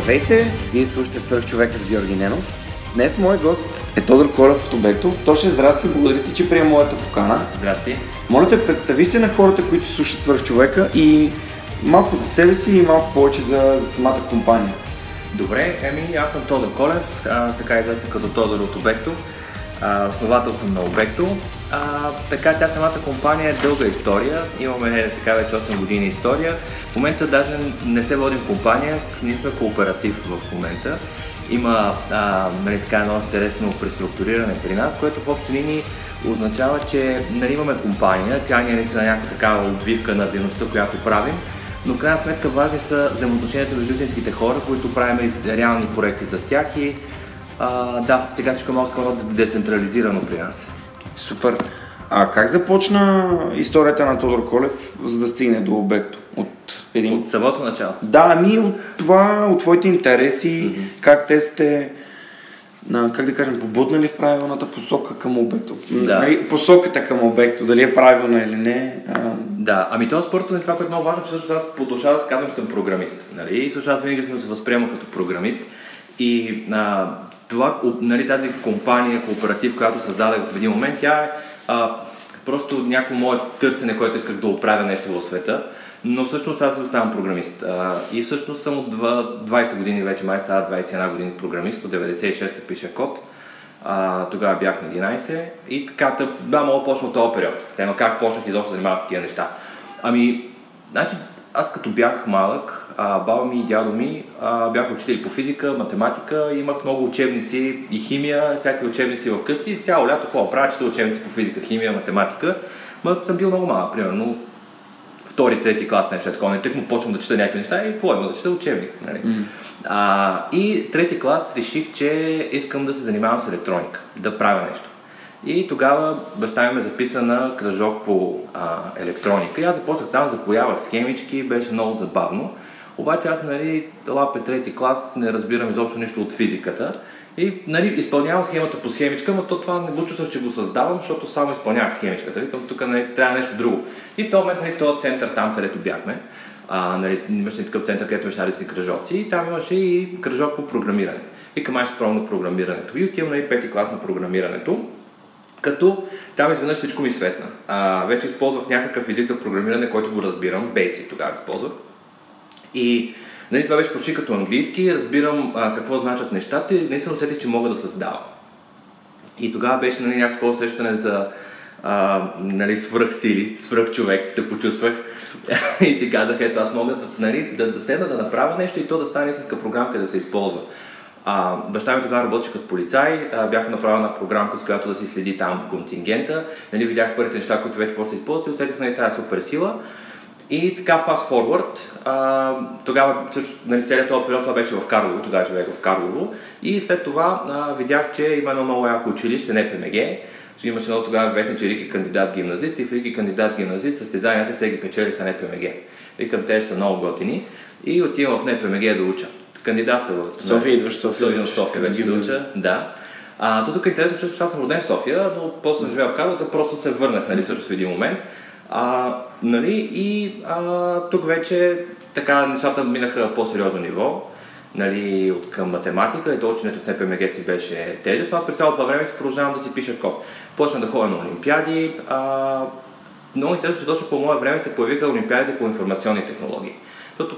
Здравейте, вие слушате Свръхчовека с Георги Ненов. Днес мой гост е Тодор Колев от Обекто. Тоше, здрасти, благодаря ти, че приема моята покана. Здрасти. Моля те, представи се на хората, които слушат Свръхчовека, и малко за себе си и малко повече за самата компания. Добре, аз съм Тодор Колев, така известен като Тодор от Обекто. Основател съм на Обекто. Така, тя самата компания е дълга история. Имаме така вече 8 години история. В момента даже не се водим компания, ние сме кооператив в момента. Има едно интересно преструктуриране при нас, което в общи линии означава, че нали имаме компания, тя ни е наистина някаква такава обвивка на дейността, която правим, но в крайна сметка важни са взаимоотношенията между истинските хора, които правим реални проекти с тях и сега всичко е малко децентрализирано при нас. Супер. А как започна историята на Тодор Колев, за да стигне до Обекто? От самото начало? Да, от твоите интереси, mm-hmm. как те сте, побутнали в правилната посока към Обекто? Да. Посоката към Обекто, дали е правилна или не? Да, то според мен това, което е много важно, защото аз по душа да казвам, че съм програмист. Нали? Защото аз винаги съм се възприемал като програмист. И тази компания, кооператив, която създадах в един момент, тя е просто някакво мое търсене, което исках да оправя нещо в света, но всъщност аз оставам програмист. И всъщност съм от 20 години вече, май става 21 години програмист, от 96-та пиша код, тогава бях на 11 и така, мога почна от този период. Тема как почнах изобщо да занимавам с такива неща. Аз като бях малък, баба ми и дядо ми бяха учители по физика, математика, имах много учебници и химия, всякакви учебници вкъщи. Цяло лято какво правя, чета учебници по физика, химия, математика, съм бил много малък, примерно втори, трети клас, нещо такова, и тъкмо почвам да чета някакви неща и какво има да чета учебник. Нали? Mm. И трети клас реших, че искам да се занимавам с електроника, да правя нещо. И тогава баща ми ме записа на кръжок по електроника и аз започнах там, запоявах схемички, беше много забавно. Обаче аз, трети клас, не разбирам изобщо нищо от физиката и, изпълнявам схемата по схемичка, но това не го чувствах, че го създавам, защото само изпълнявах схемичката. Тук, трябва нещо друго. И в този момент, този център там, където бяхме, имаше такъв център, където беше нарисни кръжоци и там имаше и кръжок по програмиране. И към аз пробвам на програмирането и отивам, пети клас на програмирането, като там изведнъж всичко ми светна. Вече използвах някакъв език за програмиране, който го разбирам, Basic тогава използвах. И това беше почти като английски, разбирам какво значат нещата и наистина усетих, че мога да създавам. И тогава беше някакво такова усещане за свръхсили, свръхчовек се почувствах. И си казах, ето аз мога да седна, да направя нещо и то да стане истинска програмка да се използва. Баща ми тогава работеше като полицай, бях направил една програмка, с която да си следи там контингента, видях първите неща, които вече почва да използват и усетих тази супер сила. И така, fast forward, тогава целият този период това беше в Карлово, тогава живеех в Карлово и след това видях, че има едно много яко училище, НПМГ, че имаше едно тогава вестниче Рики кандидат-гимназист и в Рики кандидат-гимназист състезанията се ги печелиха НПМГ. Викам, те са много готини и отивам в НПМГ да уча. Кандидатствах в София, идваш в София вече да уча. Да. Тук е интересно, защото аз съм роден в София, но после съм живял в Карлово, просто се върнах всъщност в един момент. Тук вече така нещата минаха по-сериозно ниво, от към математика и то ученето в НПМГ си беше тежест, но аз през цялото това време си продължавам да си пиша код. Почнах да ходя на олимпиади, много интересно, че точно по мое време се появиха олимпиадите по информационни технологии. Защото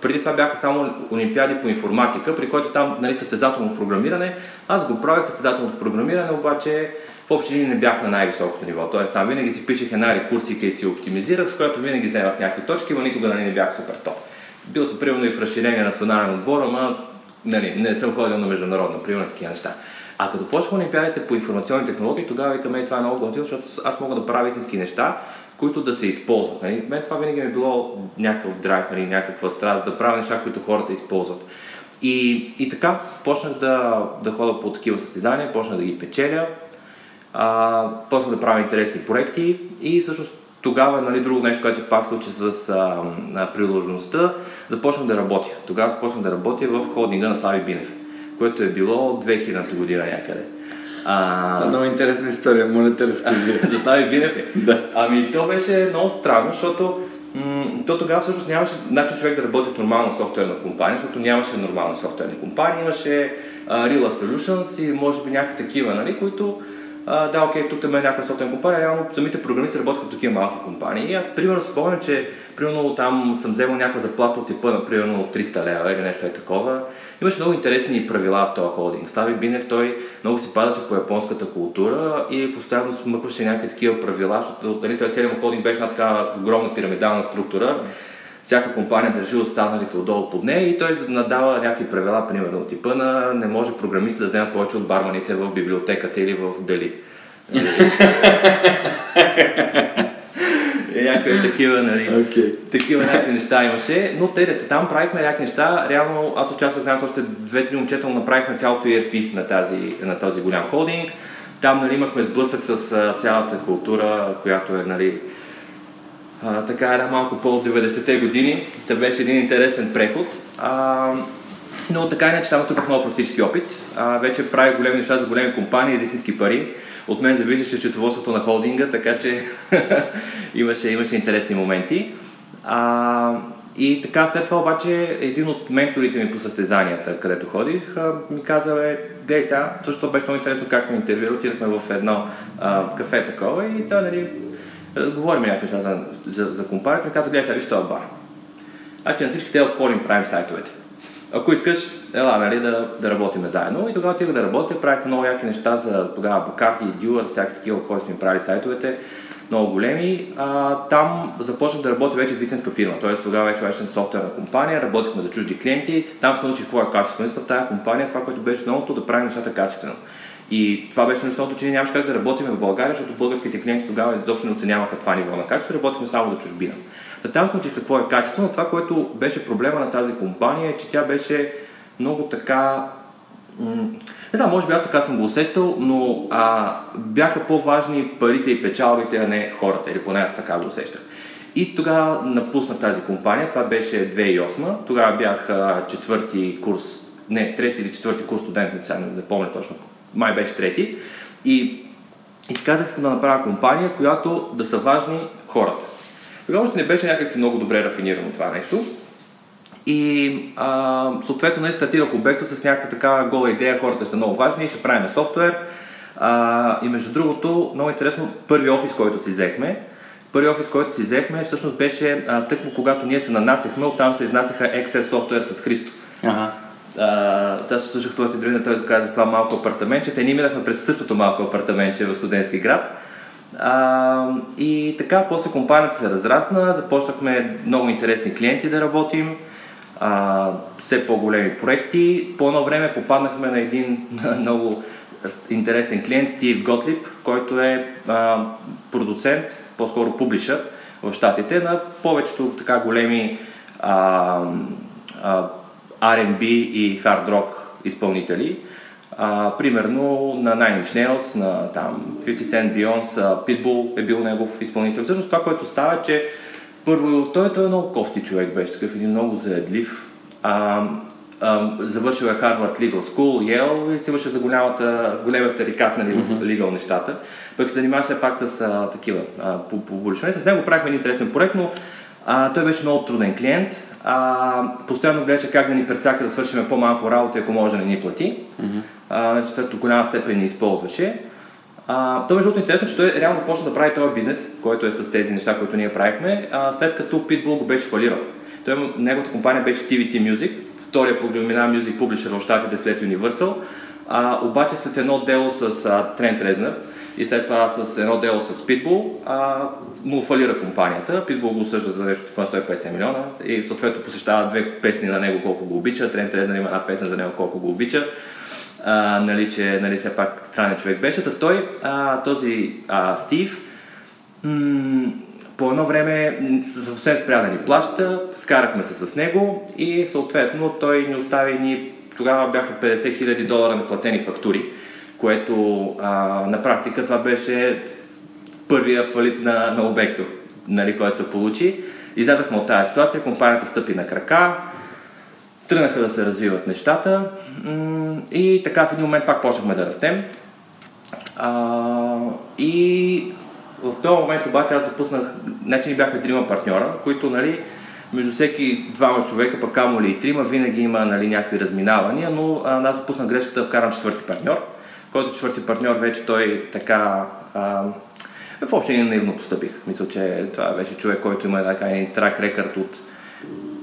преди това бяха само олимпиади по информатика, при който там състезателно програмиране. Аз го правях състезателното програмиране, обаче в общи линии не бях на най-високото ниво. Тоест там винаги си пишех една рекурсика и си оптимизирах, с която винаги вземах някакви точки, но никога не бях супер топ. Бил съм примерно и в разширение национален отбор, ама не съм ходил на международно, примерно такива неща. А като почнах олимпиадите по информационни технологии, тогава викам, това е много готино, защото аз мога да правя истински неща, които да се използват. Мен това винаги ми е било някакъв драйв, някаква страст, да правя неща, които хората използват. И така почнах да ходя по такива състезания, почнах да ги печеля, почнах да правя интересни проекти и всъщност тогава друго нещо, което пак се случи с приложността, започнах да работя. Тогава започнах да работя в холдинга на Слави Бинев, което е било 2000-та година някъде. Това е много интересна история, моля те разкажи. За Слави Бинев е? Да. Ами то беше много странно, защото то тогава всъщност нямаше начин човек да работи в нормална софтуерна компания, защото нямаше нормална софтуерна компания, имаше Rila Solutions и може би някакви такива, които тук има някаква софтуерна компания, реално самите програмисти работят като такива малки компании. И аз примерно спомням, че примерно там съм вземал някаква заплата от типа на примерно 300 лева или нещо такова. Имаше много интересни правила в този холдинг. Слави Бинев, той много си падаше по японската култура и постоянно смъкваше някакви такива правила, защото този целият холдинг беше една така огромна пирамидална структура. Всяка компания държи останалите отдолу под нея и той надава някакви правила, примерно от типа на не може програмистите да вземат повече от барманите в библиотеката или в Дали. Някакви такива, такива някакви неща имаше, но там правихме някакви неща. Реално аз участвах с още 2-3 момчета, направихме цялото ERP на този голям холдинг. Там имахме сблъсък с цялата култура, която е така една малко по 90-те години. Та беше един интересен преход. Но така иначе там натрупах много практически опит. Вече правих големи неща за големи компании, за истински пари. От мен зависеше счетоводството на холдинга, така че имаше интересни моменти. И така след това обаче един от менторите ми по състезанията, където ходих, ми каза, гледай сега, защото беше много интересно как ме интервюира. Отидахме в едно кафе такова и той говорим някакви неща за компанията, ми каза, гледай сега, виж този бар. Значи на всички те алкохоли им правим сайтовете. Ако искаш, ела, да работим заедно. И тогава отидох да работя, правих много яки неща за тогава Bookart и Dior, всякакви такива хора сме правили сайтовете, много големи. Там започнах да работя вече в истинска фирма, т.е. тогава вече беше софтуерна компания, работихме за чужди клиенти, там се научих какво е качествено в тази компания, това, което беше новото, да правим нещата качествено. И това беше единственото, че нямаше как да работим в България, защото българските клиенти тогава изобщо не оценяваха това ниво на качество, работихме само за чужбина. Там случи какво е качество, но това, което беше проблема на тази компания е, че тя беше много така... Не знам, може би аз така съм го усещал, но бяха по-важни парите и печалбите, а не хората, или поне аз така го усещах. И тогава напуснах тази компания, това беше 2008, тогава бях трети или четвърти курс студент, не помня точно, май беше трети. И си казах, искам да направя компания, която да са важни хората. Тогава още не беше някакси много добре рафинирано това нещо. И съответно стартирах Обекто с някаква така гола идея, хората са много важни, ще правим софтуер. И между другото, много интересно, първи офис, който си взехме, всъщност беше тъкмо когато ние се нанасяхме, оттам се изнасяха Excel Software с Христо. Ага. Сега ще слушах твоите други, той каза това малко апартаментче, те ние минахме през същото малко апартаментче в студентски град. И така, после компанията се разрасна, започнахме много интересни клиенти да работим, все по-големи проекти. По едно време попаднахме на един много интересен клиент, Стив Готлип, който е продуцент, по-скоро публишър в щатите на повечето така големи R&B и хард рок изпълнители. Примерно на Nine Inch Nails, на Fifty Cent, Beyonce, Pitbull е бил негов изпълнител. Всъщност това, което става е, че първо той е много кофти човек, беше такъв един много заядлив. Завършил е Harvard Legal School, Yale и се върши за големата рекат на legal нещата. Пък се занимаваше се пак с такива публичните. С него правихме един интересен проект, но той беше много труден клиент. Постоянно гледаше как да ни прецака да свършим по-малко работа, ако може да не ни плати. Съответно, голяма степен ни използваше. Това е жълто интересно, че той реално почна да прави този бизнес, който е с тези неща, които ние правихме, след като Pitbull го беше фалирал. Той, неговата компания беше TVT Music, втория по големина Music Publisher в щатите след Universal, обаче след едно дело с Трент Резнър и след това с едно дело с Pitbull, му фалира компанията. Pitbull го осъжда за нещо на 150 милиона и съответно посещава две песни на него колко го обича, Трент Резнър има една песен за него колко го обича. Че все пак странен човек беше, той, този Стив, по едно време съвсем спря да ни плаща, скарахме се с него и съответно той ни остави тогава бяха $50,000 на платени фактури, което на практика това беше първия фалит на Обекто, който се получи. Излязахме от тази ситуация, компанията стъпи на крака, тръгнаха да се развиват нещата и така в един момент пак почнахме да растем. И в този момент обаче аз допуснах, не че ни бяхме трима партньора, които между всеки двама човека, пък камо ли и трима, винаги има някакви разминавания, но аз допуснах грешката да вкарам четвърти партньор, който четвърти партньор вече той така... въобще не наивно постъпих. Мисля, че това беше човек, който има един трак рекърд от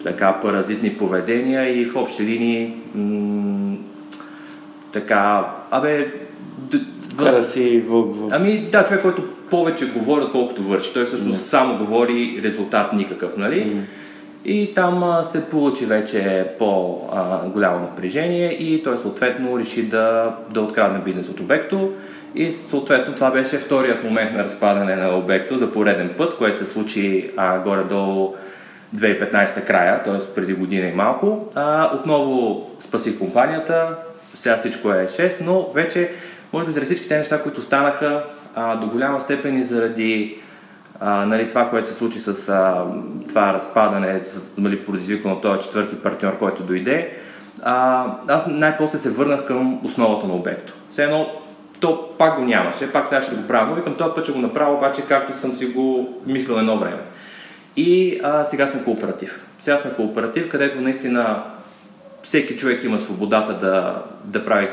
така паразитни поведения и в общи линии човек, който повече говори, отколкото върши. Той всъщност само говори, резултат никакъв, И там се получи вече по-голямо напрежение и той съответно реши да открадне бизнес от Обекто и съответно това беше вторият момент на разпадане на Обекто за пореден път, което се случи горе-долу 2015 края, т.е. преди година и малко. Отново спаси компанията, сега всичко е 6, но вече, може би, заради всички тези неща, които станаха до голяма степен и заради това, което се случи с това разпадане, предизвикано този четвърти партньор, който дойде, аз най-после се върнах към основата на Обекто. Все едно, то пак го нямаше, пак трябваше да го правя, но викам, този път ще го направя, обаче както съм си го мислил едно време. И сега сме кооператив. Сега сме кооператив, където наистина всеки човек има свободата да прави,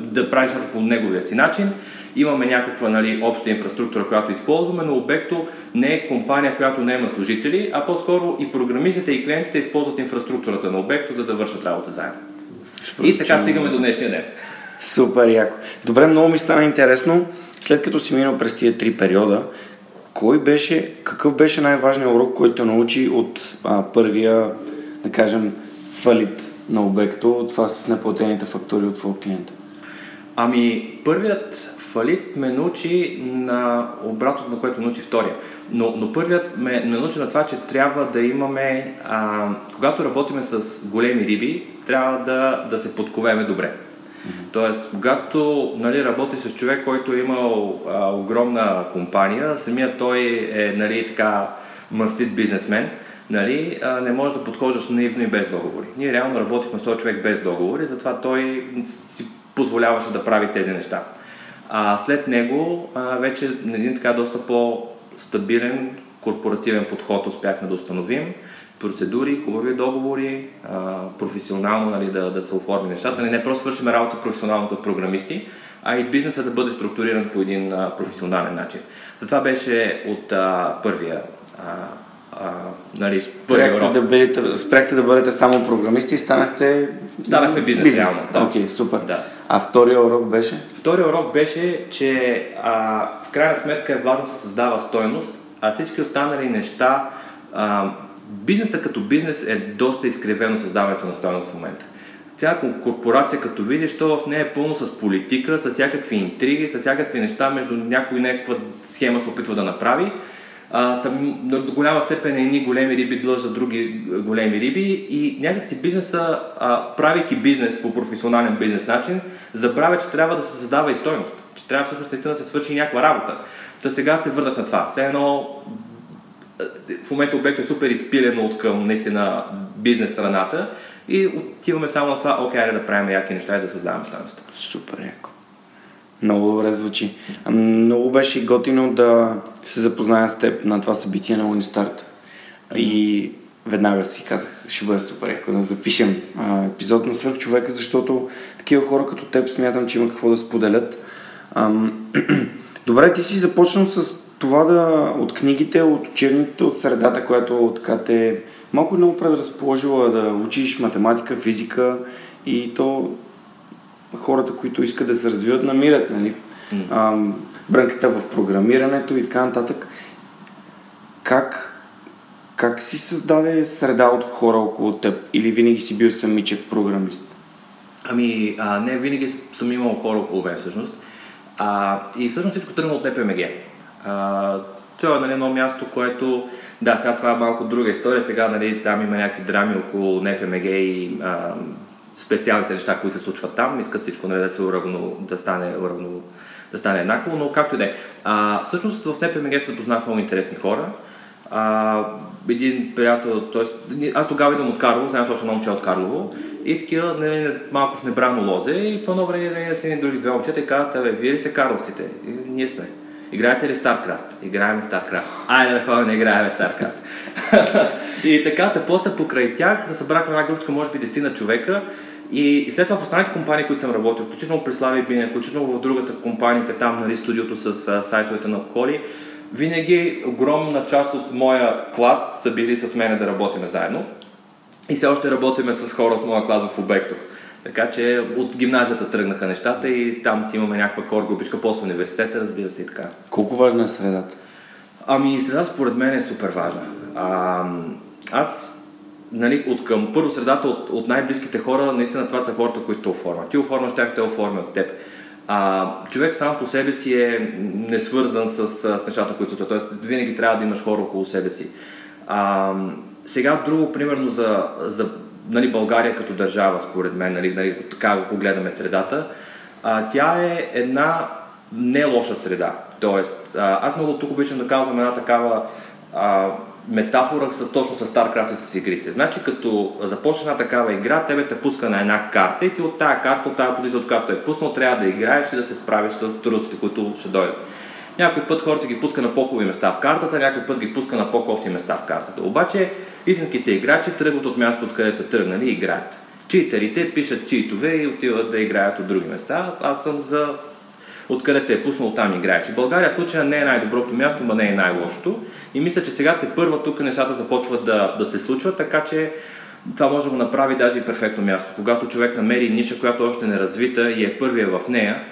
да прави нещата по неговия си начин. Имаме някаква обща инфраструктура, която използваме, но Обекто не е компания, която не има служители, а по-скоро и програмистите и клиентите използват инфраструктурата на Обекто, за да вършат работа заедно. И така стигаме до днешния ден. Супер, яко. Добре, много ми стана интересно. След като си минал през тия три периода, какъв беше най-важният урок, който научи от първия, да кажем, фалит на Обекто, това с неплатените фактури от твоя клиента? Първият фалит ме научи на обратното, на което научи втория. Но първият ме научи на това, че трябва да имаме, когато работиме с големи риби, трябва да се подковеме добре. Тоест, когато работи с човек, който е имал огромна компания, самият той е така мъстит бизнесмен, не може да подхождаш наивно и без договори. Ние реално работихме с този човек без договори, затова той си позволяваше да прави тези неща. А след него вече един доста по-стабилен корпоративен подход успяхме да установим. Процедури, хубави договори, професионално да се оформи нещата. Не просто свършим работа професионално като програмисти, а и бизнесът да бъде структуриран по един професионален начин. Затова беше от първия урок. Спряхте да бъдете само програмисти и станахте бизнес. Реално. Окей, супер. Да. А втория урок беше? Втория урок беше, че в крайна сметка е важно да се създава стойност, а всички останали неща... Бизнесът като бизнес е доста изкривено създаването на стойност в момента. Всяка корпорация, като видиш, то в нея е пълно с политика, с всякакви интриги, с всякакви неща, между някой някаква схема се опитва да направи. До голяма степен едни големи риби длъжат други големи риби и някакси бизнеса, правейки бизнес по професионален бизнес начин, забравя, че трябва да се създава и стойност, че трябва всъщност наистина да се свърши някаква работа. Та сега се върнах на това. Все едно в момента Обекто е супер изпилено от към наистина бизнес страната и отиваме само на това, да правим яки неща и да създаваме стойност. Супер яко. Много добре звучи. Много беше готино да се запозная с теб на това събитие на Unistart. И веднага си казах, ще бъде супер яко да запишем епизод на Свърхчовека, защото такива хора като теб смятам, че има какво да споделят. Добре, ти си започнал с това да от книгите, от учебниците, от средата, която така те малко много предразположила да учиш математика, физика и то хората, които искат да се развиват, намират, нали? Брънката в програмирането и така нататък. Как си създаде среда от хора около теб? Или винаги си бил самичък програмист? Ами, не винаги съм имал хора около мен, всъщност. И всъщност всичко тръгна от НПМГ. Това е, нали, едно място, което... Да, сега това е малко друга история. Сега, нали, там има някакви драми около НПМГ и специалните неща, които се случват там. Искат всичко, нали, да стане еднакво, но както и да е. Всъщност в НПМГ се запознах много интересни хора. Един приятел, т.е. аз тогава идвам от Карлово, знаем точно много момче от Карлово и такива, малко в небрано лозе и по-ново време са други две момчета и казват, вие ли сте карловците? И ние сме. Играете ли StarCraft? Играем StarCraft. Айде да ходим, не играем StarCraft. И така, после покрай тях събрахме една групичка, може би 10 човека. И след това в останалите компании, които съм работил, включително при Слави Бинев, включително в другата компания, там, нали, студиото с сайтовете на алкохоли, винаги огромна част от моя клас са били с мене да работим заедно. И все още работиме с хора от моя клас в Обекто. Така че от гимназията тръгнаха нещата и там си имаме някаква кор-групичка, после университета, разбира се, и така. Колко важна е средата? Ами средата според мен е супер важна. Аз, нали, от към първо средата от най-близките хора, наистина това са хората, които те оформят. Ти оформяш тях, те оформят теб. Човек сам по себе си е несвързан с нещата, които случат. Тоест, винаги трябва да имаш хора около себе си. Сега друго, примерно за нали, България като държава, според мен, нали, така го гледаме средата, тя е една не лоша среда. Тоест, аз много тук обичам да казвам една такава метафора точно с StarCraft и с игрите. Значи, като започнеш една такава игра, тебе те пуска на една карта и ти от тая карта, от тая позиция, от която е пуснал, трябва да играеш и да се справиш с трудностите, които ще дойдат. Някой път хората ги пуска на по-хубави места в картата, някой път ги пуска на по-кофти места в картата. Обаче, истинските играчи тръгват от мястото, откъдето са тръгнали и играят. Читерите пишат читове и отиват да играят от други места. Аз съм за откъде те е пуснал, там играеш. И България в случая не е най-доброто място, но не е най-лошото. И мисля, че сега тепърва тук нещата започват да се случват, така че това може да го направи даже и перфектно място. Когато човек намери ниша, която още не е развита и е първия в нея,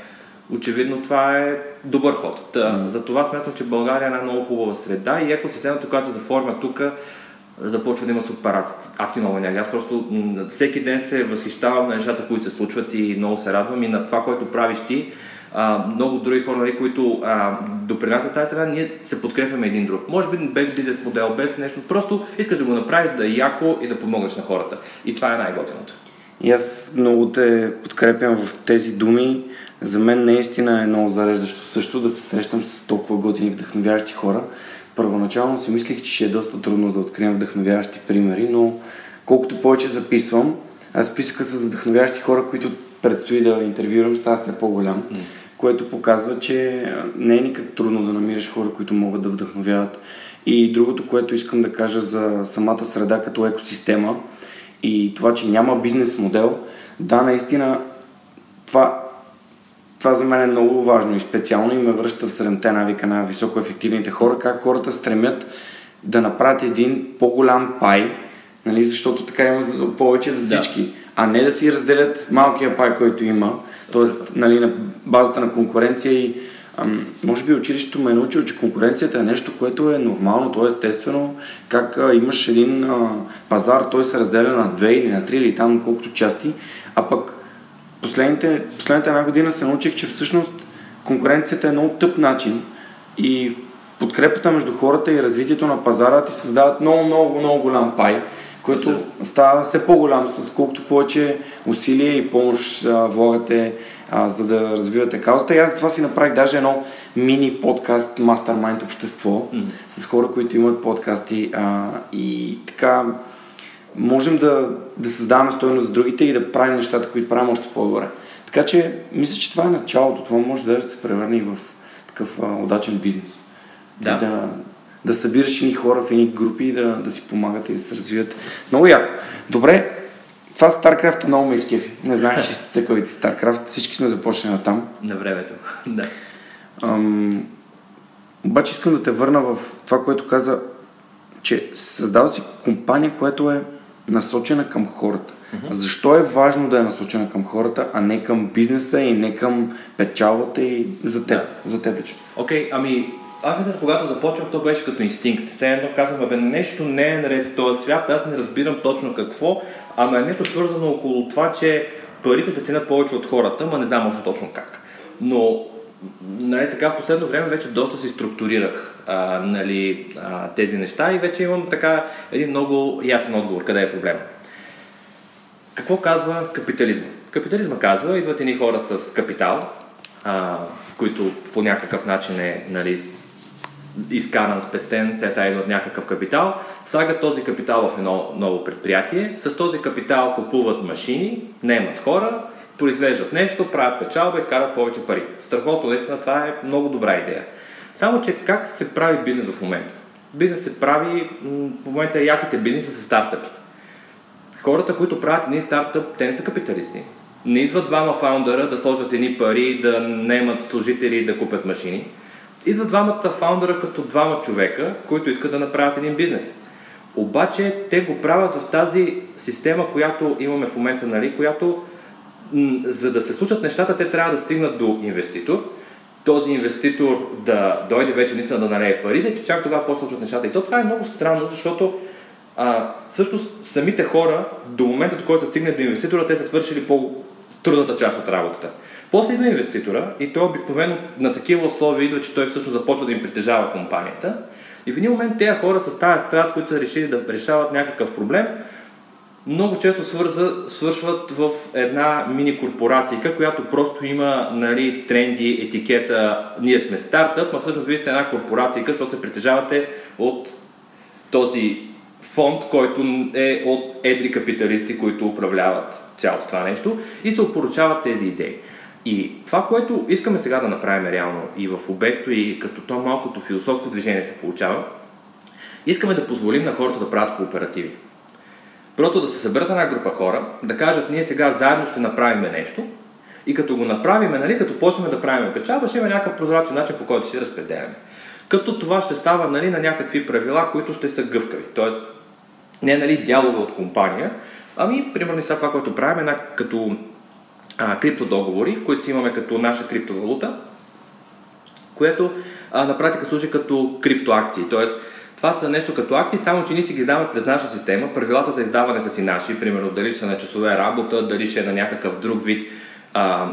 очевидно това е добър ход. Затова смятам, че България е една много хубава среда и екосистемата, която се заформя тук, започва да има супер адски много енергия. Аз просто всеки ден се възхищавам на нещата, които се случват и много се радвам и на това, което правиш ти. Много други хора, нали, които допринасят тази среда, ние се подкрепяме един друг. Може би без бизнес модел, без нещо, просто искаш да го направиш, да е яко и да помогнеш на хората. И това е най-готиното. И аз много те подкрепям в тези думи. За мен наистина е много зареждащо също да се срещам с толкова готини вдъхновяващи хора. Първоначално си мислих, че ще е доста трудно да открием вдъхновяващи примери, но колкото повече записвам, аз списъка с вдъхновяващи хора, които предстои да интервюрам, става все по-голям, което показва, че не е никак трудно да намираш хора, които могат да вдъхновяват. И другото, което искам да кажа за самата среда като екосистема и това, че няма бизнес модел, да, наистина това за мен е много важно и специално и ме връща в 7-те навика на високоефективните хора, как хората стремят да направят един по-голям пай, нали, защото така има повече за всички, а не да си разделят малкия пай, който има, т.е. нали, на базата на конкуренция и може би училището ме е научило, че конкуренцията е нещо, което е нормално, то е естествено, как имаш един пазар, той се разделя на 2 или на 3 или там колкото части, а пък последната една година се научих, че всъщност конкуренцията е много тъп начин и подкрепата между хората и развитието на пазара ти създават много, много, много голям пай, който става все по-голям, с колкото повече усилие и помощ влагате, за да развивате каузата. И аз затова си направих даже едно мини подкаст Mastermind общество с хора, които имат подкасти и така можем да създаваме стойност за другите и да правим нещата, които правим още по-добре. Така че мисля, че това е началото. Това може даже да се превърне и в такъв удачен бизнес. Да събираш едни хора в едни групи и да си помагат и да се развият. Много яко. Добре, Това StarCraft много ме изкефи. Не знаех, че са цъкавите StarCraft. Всички сме започнали от там. На времето, да. Обаче искам да те върна в това, което каза, че създава си компания, която е насочена към хората. Mm-hmm. Защо е важно да е насочена към хората, а не към бизнеса и не към печалбата и за теб, да. За теб лично? Окей, ами аз мисля, когато започвах, то беше като инстинкт. Все едно казвам, бе, нещо не е наред с този свят, аз не разбирам точно какво, ама е нещо свързано около това, че парите се ценят повече от хората, ама не знам още точно как. Но нали, така в последно време вече доста си структурирах тези неща и вече имам така един много ясен отговор, къде е проблема. Какво казва капитализма? Капитализма казва, идват едни хора с капитал, които по някакъв начин е нали, изкаран, спестен, сета идват някакъв капитал, слагат този капитал в едно ново предприятие, с този капитал купуват машини, наемат хора, произвеждат нещо, правят печалба, изкарват повече пари. Страхотно, наистина, това е много добра идея. Само, че как се прави бизнес в момента? Бизнес се прави, в момента яките бизнеса са стартъпи. Хората, които правят един стартъп, те не са капиталисти. Не идват двама фаундъра да сложат едни пари, да наемат служители, да купят машини. Идват двамата фаундъра като двама човека, които искат да направят един бизнес. Обаче те го правят в тази система, която имаме в момента, нали, която за да се случат нещата, те трябва да стигнат до инвеститор. Този инвеститор да дойде вече наистина да налее парите, че чак тогава по-случват нещата. И то това е много странно, защото всъщност самите хора до момента, до който се стигне до инвеститора, те са свършили по-трудната част от работата. После идва инвеститора и той обикновено на такива условия идва, че той всъщност започва да им притежава компанията. И в един момент тези хора с тази страст, които са решили да решават някакъв проблем, много често свършват в една мини-корпорацийка, която просто има нали, тренди, етикета, ние сме стартъп, но всъщност вие сте една корпорацийка, защото се притежавате от този фонд, който е от едри капиталисти, които управляват цялото това нещо и се опоручават тези идеи. И това, което искаме сега да направим реално и в Обекто, и като то малкото философско движение се получава, искаме да позволим на хората да правят кооперативи. Просто да се съберат една група хора, да кажат, ние сега заедно ще направим нещо и като го направим, нали, като почнем да правим печалба, ще има някакъв прозрачен начин, по който ще се разпределяме. Като това ще става нали, на някакви правила, които ще са гъвкави. Тоест, не нали, дялове от компания, ами, примерно сега това, което правим, като криптодоговори, в които си имаме като наша криптовалута, което на практика служи като криптоакции. Тоест, това са нещо като акции, само че ние си ги издаваме през наша система. Правилата за издаване са си наши, примерно дали ще са на часове работа, дали ще е на някакъв друг вид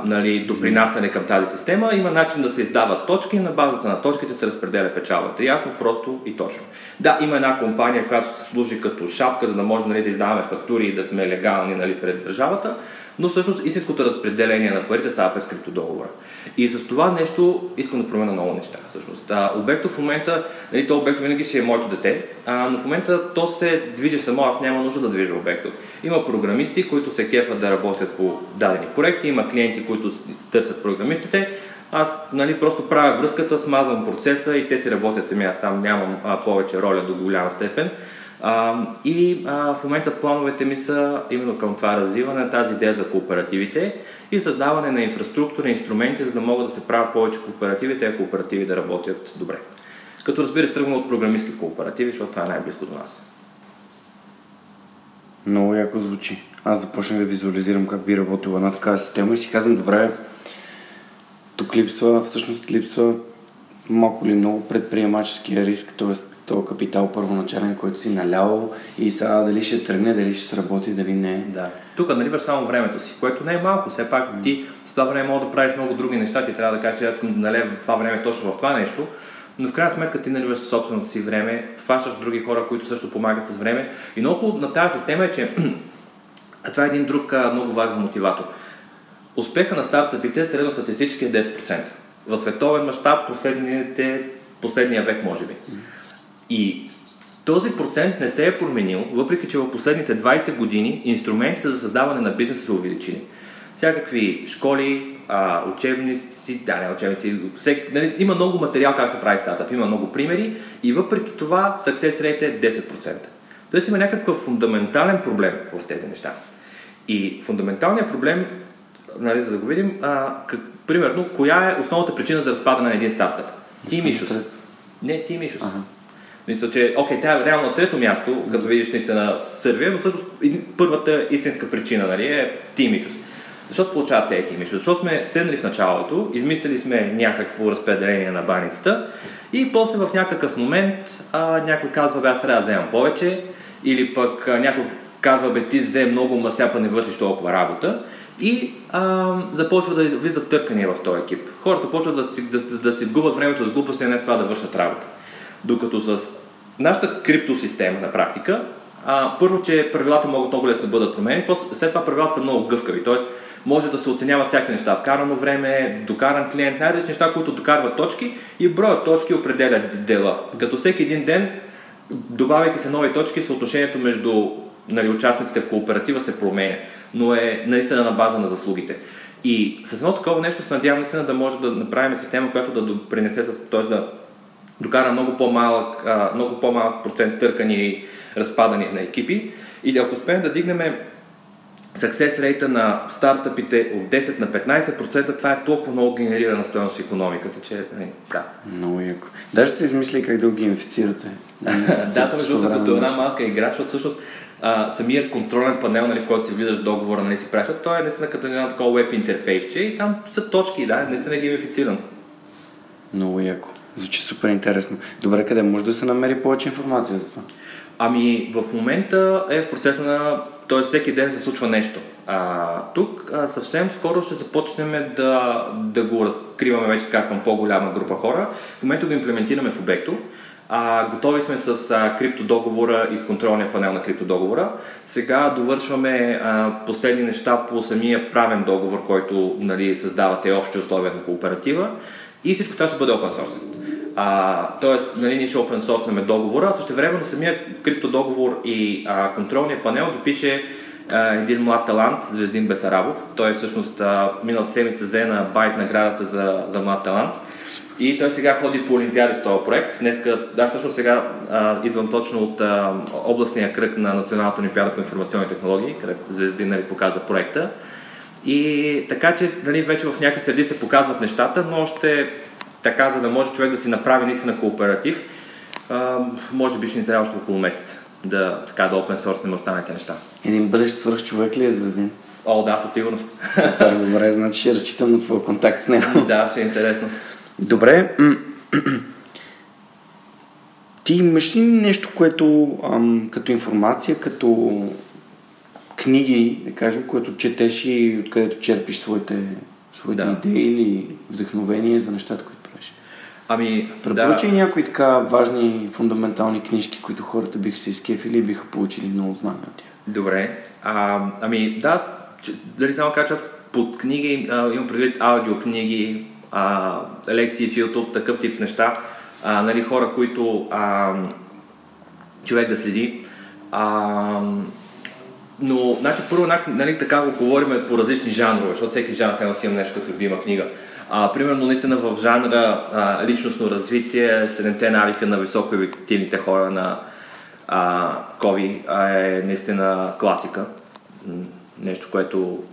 нали, допринасяне към тази система. Има начин да се издават точки и на базата на точките се разпределя печалбата. Ясно, просто и точно. Да, има една компания, която се служи като шапка, за да може нали, да издаваме фактури и да сме легални нали, пред държавата, но всъщност истинското разпределение на парите става през криптодоговора. И с това нещо искам да променя много неща. Всъщност. Обекто в момента, нали, то Обекто винаги си е моето дете, но в момента то се движи само, аз няма нужда да движа Обекто. Има програмисти, които се кефат да работят по дадени проекти, има клиенти, които търсят програмистите. Аз нали, просто правя връзката, смазвам процеса и те си работят сами, аз там нямам повече роля до голяма степен. В момента плановете ми са именно към това развиване на тази идея за кооперативите и създаване на инфраструктура, инструменти, за да могат да се правят повече кооперативи, тези кооперативи да работят добре. Като разбира се, тръгвам от програмистки кооперативи, защото това е най-близко до нас. Много яко звучи. Аз започнах да визуализирам как би работила една такава система и си казвам, добре, тук липсва малко ли много предприемаческия риск, т.е. този капитал първоначален, който си налял и сега дали ще тръгне, дали ще сработи, дали не. Да. Тук наливаш само времето си, което не е малко. Все пак ти с това време мога да правиш много други неща. Ти трябва да кажеш, че аз искам да налея това време точно в това нещо, но в крайна сметка ти наливаш собственото си време, хващаш други хора, които също помагат с време. И много хубаво на тази система е, че това е един друг много важен мотиватор. Успеха на стартъпите средностатистически е 10%. В световен мащаб последния век, може би. И този процент не се е променил, въпреки че в последните 20 години инструментите за създаване на бизнес са увеличили. Всякакви школи, учебници, нали, има много материал как се прави стартъп, има много примери и въпреки това съксес рейт е 10%. Тоест има някакъв фундаментален проблем в тези неща. И фундаменталният проблем, нали, за да го видим, примерно, коя е основната причина за разпадане на един стартъп? Team issues. Ага. Мисля, че окей, тя е реално на трето място, като видиш наистина Сърбия, но всъщност първата истинска причина, нали, е Team issues. Защото получават тези Team issues? Защото сме седнали в началото, измислили сме някакво разпределение на баницата и после в някакъв момент някой казва, бе, аз трябва да вземам повече, или пък някой казва, бе, ти взе много, ма сега не вършиш толкова работа. И започва да влизат търкания в този екип. Хората почват да си губят времето с глупости, а не с това да вършат работа. Докато с нашата криптосистема на практика, първо, че правилата могат много лесно да бъдат променени, след това правилата са много гъвкави. Т.е. може да се оценяват всякакви неща. Вкарано време, докаран клиент, най-различни неща, които докарват точки и броят точки определя дела. Като всеки един ден, добавяйки се нови точки, съотношението между, нали, участниците в кооператива се променя, но е наистина на база на заслугите. И с едно такова нещо се надявам наистина да може да направим система, която да допринесе, т.е. да докара много по-малък процент търкани и разпадани на екипи. И ако успеем да дигнем success rate на стартъпите от 10 на 15%, това е толкова много генерирана стойност в икономиката, че да. Много яко. Даже ще измисли как да го геймифицирате. Да, между другото, като една малка игра, защото всъщност самият контролен панел, нали, в който си влизаш в договора, нали, си правиш, той е наистина като една такова веб интерфейсче и там са точки, да, наистина е геймифициран. Много яко. Звучи супер интересно. Добре, къде може да се намери повече информация за това? Ами, в момента е в процеса на... Т.е. всеки ден се случва нещо. Тук съвсем скоро ще започнем да го разкриваме вече така към по-голяма група хора. В момента го имплементираме в Obecto. Готови сме с криптодоговора и с контролния панел на криптодоговора. Сега довършваме последни неща по самия правен договор, който, нали, създавате общи условия на кооператива. И всичко това ще бъде open source. Тоест, нали, ние ще open source-наме договора, а същевременно самия криптодоговор и контролния панел го пише един млад талант, Звездин Бесарабов. Той всъщност минал седмица взе на Байт наградата за млад талант. И той сега ходи по олимпиади с този проект. Всъщност сега идвам точно от областния кръг на Националната олимпиада по информационни технологии, където Звездин, нали, показа проекта. И така че, нали, вече в някакви среди се показват нещата, но още така, за да може човек да си направи наистина кооператив, може би ще ни трябва още около месец да open source не му останете неща. Един бъдещ свръхчовек ли е Звездин? Да, със сигурност. Супер, добре, значи ще разчитам на твой контакт с него. Да, ще е интересно. Добре. Ти имаш ли нещо, което като информация, като книги, да кажем, което четеш и откъдето черпиш своите идеи или вдъхновение за нещата, които правиш? Препоръчай някои така важни, фундаментални книжки, които хората биха се изкефили и биха получили много знания от тях. Добре. Дали само кажа, под книги имам предвид аудиокниги, лекции в YouTube, такъв тип неща, нали, хора, които човек да следи. Но, значи, първо, нали, така го говорим по различни жанрове, защото всеки жанр сега си имам нещо като любима книга. Примерно, наистина в жанра личностно развитие, 7-те навика на високо ефективните хора на Кови е наистина класика. Нещо, което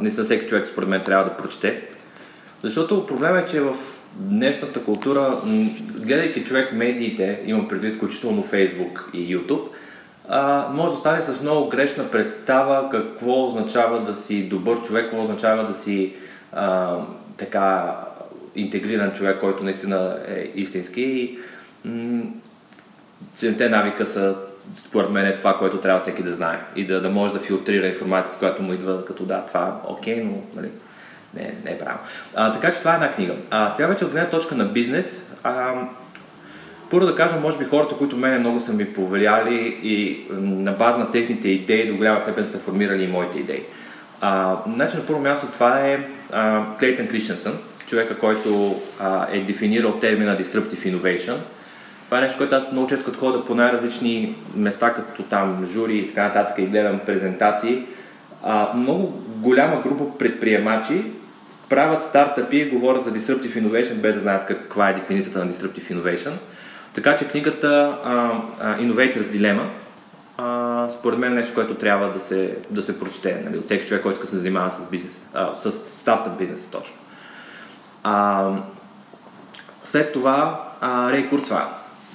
наистина всеки човек според мен трябва да прочете. Защото проблемът е, че в днешната култура, гледайки човек медиите, имам предвид включително Facebook и YouTube, може да стане с много грешна представа какво означава да си добър човек, какво означава да си така интегриран човек, който наистина е истински. И те навика са, според мен, е това, което трябва всеки да знае и да може да филтрира информацията, която му идва като да, това окей, но, нали, не е правилно. Така че това е една книга. Сега вече от гледна точка на бизнес, първо да кажа, може би хората, които мене много са ми повлияли и на база на техните идеи до голяма степен са формирали и моите идеи. На първо място това е Клейтън Кристенсън, човека, който е дефинирал термина Disruptive Innovation. Това е нещо, което аз много често като ходя по най-различни места, като там жури и така нататък и гледам презентации. Много голяма група предприемачи правят стартъпи и говорят за Disruptive Innovation, без да знаят каква е дефиницията на Disruptive Innovation. Така че книгата Innovators Dilemma според мен нещо, което трябва да се прочете, нали, от всеки човек, който се занимава с бизнес, с стартъп бизнес точно. След това Рей Курцвайл.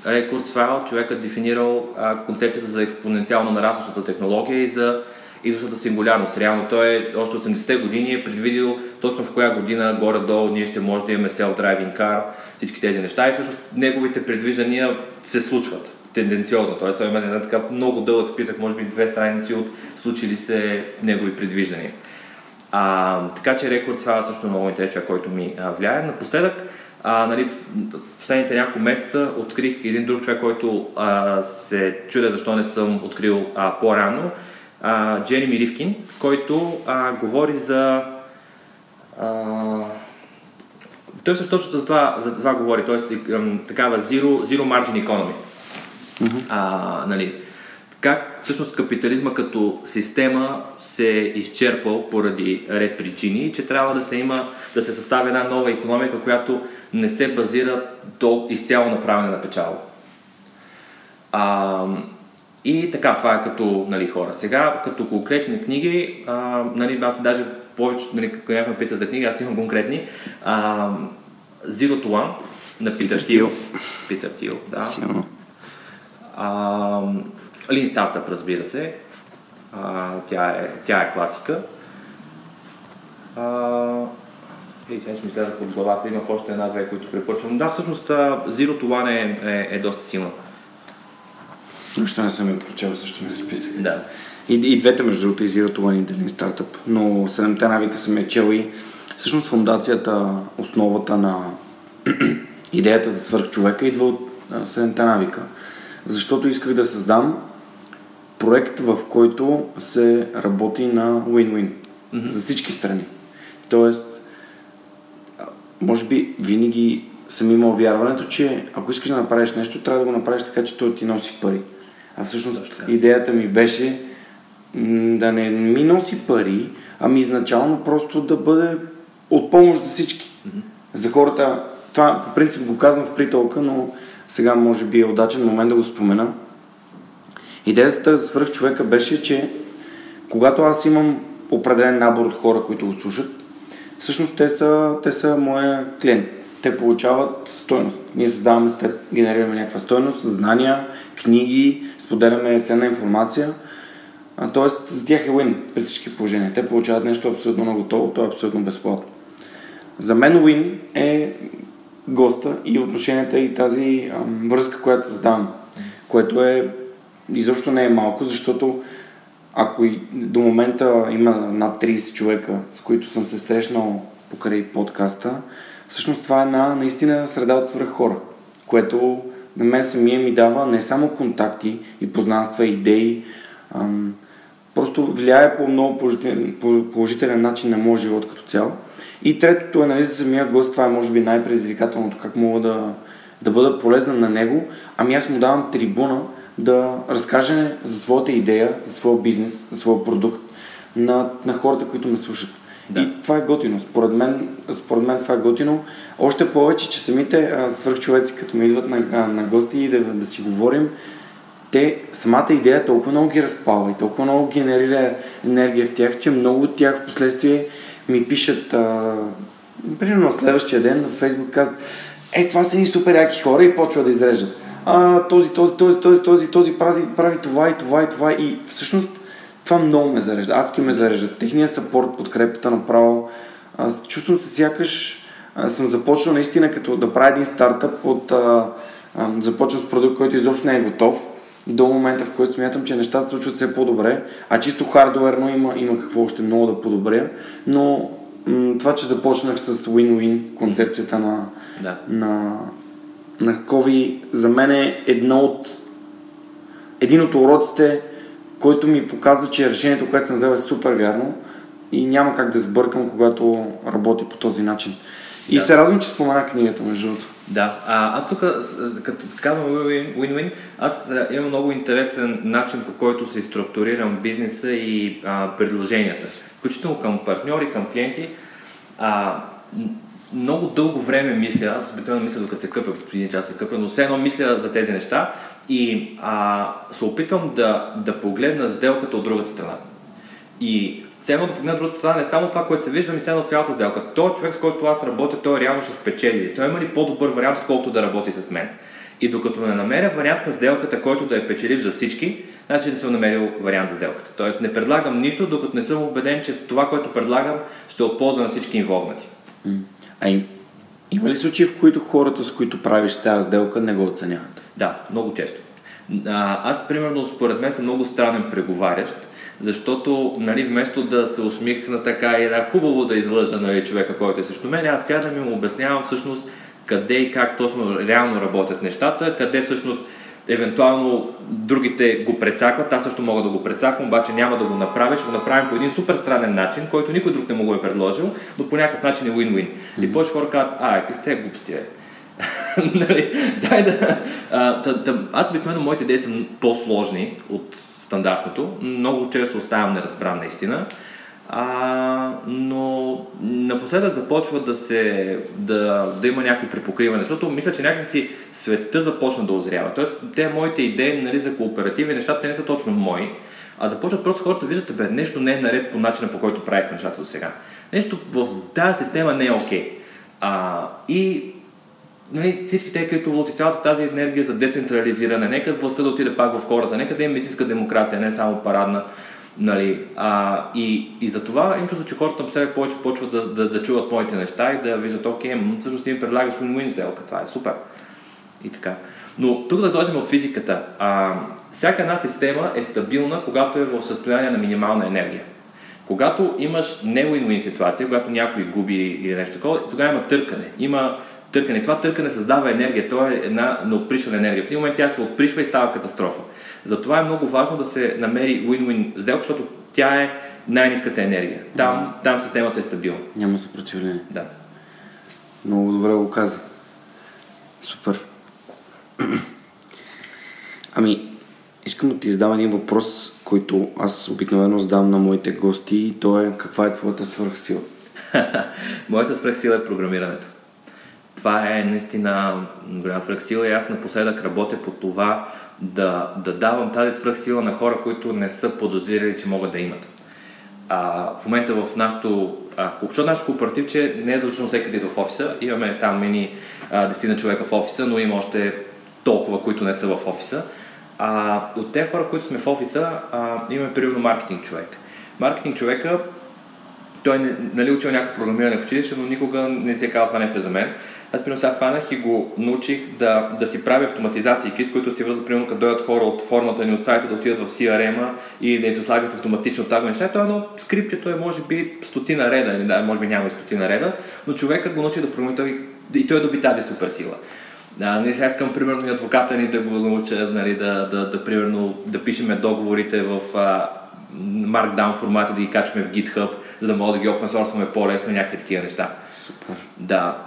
Рей Курцвайл, човекът дефинирал концепцията за експоненциално нарастващата технология и за идващата сингулярност. Реално той още 80-те години е предвидил точно в коя година горе-долу ние ще може да имаме self-driving car, всички тези неща, и всъщност неговите предвиждания се случват тенденциозно. Тоест той има една така много дълъг списък, може би 2 страници от случили се негови предвиждания. Така че Рей Курцвайл също много интересен, който ми влияе. Напоследък, нали, последните няколко месеца открих един друг човек, който се чудя защо не съм открил по-рано. Джереми Рифкин, който говори за... Той също точно за това говори, т.е. такава Zero Margin Economy. Mm-hmm. Нали, как всъщност капитализма като система се е изчерпал поради ред причини, че трябва да се състави една нова икономика, която не се базира изцяло на правене на печалба. И така, това е като, нали, хора. Сега, като конкретни книги, нали, аз даже повече, нали, като някой ме пита за книги, аз имам конкретни. Zero to One на Питър Тил, да. Силно. Lean Startup, разбира се. Тя е класика. Сега ще ми слязах от главата, имах още една-две, които препоръчвам. Да, всъщност Zero to One е доста силно. Нищо не съм я прочел, също ми записах. Да. И двете, между другото, и Zero to One и Lean Startup. Но 7-те навика съм я чел и всъщност фундацията, основата на идеята за свърхчовека идва от 7-те навика. Защото исках да създам проект, в който се работи на win-win. Mm-hmm. За всички страни. Тоест, може би винаги съм имал вярването, че ако искаш да направиш нещо, трябва да го направиш така, че той ти носи пари. А всъщност идеята ми беше да не ми носи пари, ами изначално просто да бъде от помощ за всички. Mm-hmm. За хората, това по принцип го казвам в притолка, но сега може би е удачен момент да го спомена. Идеята за свръхчовека беше, че когато аз имам определен набор от хора, които го слушат, всъщност те са моя клиент. Те получават стойност. Ние създаваме с теб, генерираме някаква стойност, знания, книги, споделяме ценна информация. Тоест, за тях е win при всички положения. Те получават нещо абсолютно на готово, то е абсолютно безплатно. За мен win е госта и отношенията и тази връзка, която създавам, което е изобщо не е малко, защото ако и до момента има над 30 човека, с които съм се срещнал покрай подкаста, всъщност това е една наистина среда от свръх хора, което на мен самия ми дава не само контакти и познанства, идеи, просто влияе по много положителен начин на моя живот като цяло. И третото е, нали, за самия гост, това е може би най-предизвикателното, как мога да бъда полезен на него, ами аз му давам трибуна да разкаже за своята идея, за своя бизнес, за своя продукт на хората, които ме слушат. Да. И това е готино. Според мен това е готино. Още повече, че самите свръхчовеци, като ме идват на гости и да си говорим, самата идея толкова много ги разпалва и толкова много генерира енергия в тях, че много от тях в последствие ми пишат, примерно следващия ден в Фейсбук казват: "Е, това са ни супер яки хора", и почва да изрежат. Този прави това и това и това, и всъщност това много ме зарежда, адски ме зарежда. Техният съпорт, подкрепата направо. Чувствам се сякаш съм започнал наистина като да правя един стартъп започвам с продукт, който изобщо не е готов, до момента, в който смятам, че нещата се случват все по-добре, а чисто хардуерно има какво още много да подобря, но това, че започнах с win-win концепцията на Covey, за мен е един от уроците, който ми показва, че решението, което съм взел, е супер вярно и няма как да сбъркам, когато работя по този начин. И се радвам, че спомена книгата, между другото. Да, аз тук, като казвам win-win, аз имам много интересен начин, по който се структурирам бизнеса и предложенията, включително към партньори, към клиенти. Много дълго време мисля, аз обикновено мисля, докато се къпя, но все едно мисля за тези неща И се опитвам да погледна сделката от другата страна. И следно да погледна от другата страна не само това, което се вижда, но и следно цялата сделка. Той човек, с който аз работя, той реално ще спечели. Той има ли по-добър вариант, отколкото да работи с мен? И докато не намеря вариант на сделката, който да е печелив за всички, значи не съм намерил вариант за сделката. Тоест не предлагам нищо, докато не съм убеден, че това, което предлагам, ще е от полза на всички инволвнати. Има ли случаи, в които хората, с които правиш тази сделка, не го оценяват? Да, много често. Аз, примерно, според мен съм много странен преговарящ, защото, вместо да се усмихна така и хубаво да излъжа човека, който е срещу мен, аз сядам и му обяснявам всъщност къде и как точно реално работят нещата, къде всъщност евентуално другите го прецакват, аз също мога да го прецаквам, обаче няма да го направя, ще го направим по един супер странен начин, който никой друг не му го е предложил, но по някакъв начин е win-win. Mm-hmm. И повече хора казват, какви сте глупости, Аз обикновено моите идеи са по-сложни от стандартното, много често оставам неразбран наистина. Но напоследък започва да има някакви припокриване, защото мисля, че някакси света започна да озрява. Тоест, те моите идеи за кооперативи, нещата те не са точно мои, а започват просто хората да виждат, нещо не е наред по начина, по който правих нещата до сега. Нещо в тази система не е окей. И всички тези криптовалути, цялата тази енергия за децентрализиране, нека властта да отиде пак в хората, нека да има истинска демокрация, не само парадна. И затова им чувствам, че хората напоследък повече почват да чуват моите неща и да виждат, всъщност ти им предлагаш win-win сделка, това е супер. И така. Но тук да дойдем от физиката. Всяка една система е стабилна, когато е в състояние на минимална енергия. Когато имаш не win-win ситуация, когато някой губи или нещо такова, тогава има търкане. Това търкане създава енергия, то е една неотпришвана енергия. В един момент тя се отпришва и става катастрофа. Затова е много важно да се намери win-win сделка, защото тя е най-ниската енергия. Там системата е стабилна. Няма съпротивление. Да. Много добре го каза. Супер. Искам да ти задам един въпрос, който аз обикновено задам на моите гости, и то е: каква е твоята свръхсила? Моята свръхсила е програмирането. Това е наистина голяма свръхсила и аз напоследък работя по това да давам тази свръхсила на хора, които не са подозирали, че могат да имат. В момента в нашото кооперативче не е задължително всеки да идва в офиса. Имаме там мини 10 човека в офиса, но има още толкова, които не са в офиса. От тези хора, които сме в офиса, имаме примерно маркетинг човек. Маркетинг човека, той е учил някакво програмиране в училище, но никога не се казва това нещо за мен. Аз сега фанах и го научих да си прави автоматизации, с които си връзва, примерно, като дойдат хора от формата ни от сайта, да отидат в CRM-а и да им се слагат автоматично тази неща. То е едно скрипчето, може би 100 реда, може би няма и 100 реда, но човекът го научи да програмира и той доби тази супер сила. Сега искам, примерно, и адвоката ни да го науча, да пишеме договорите в Markdown формата, да ги качваме в GitHub, за да мога да ги опенсорсваме по-лесно и някакви такива неща. Супер. Да.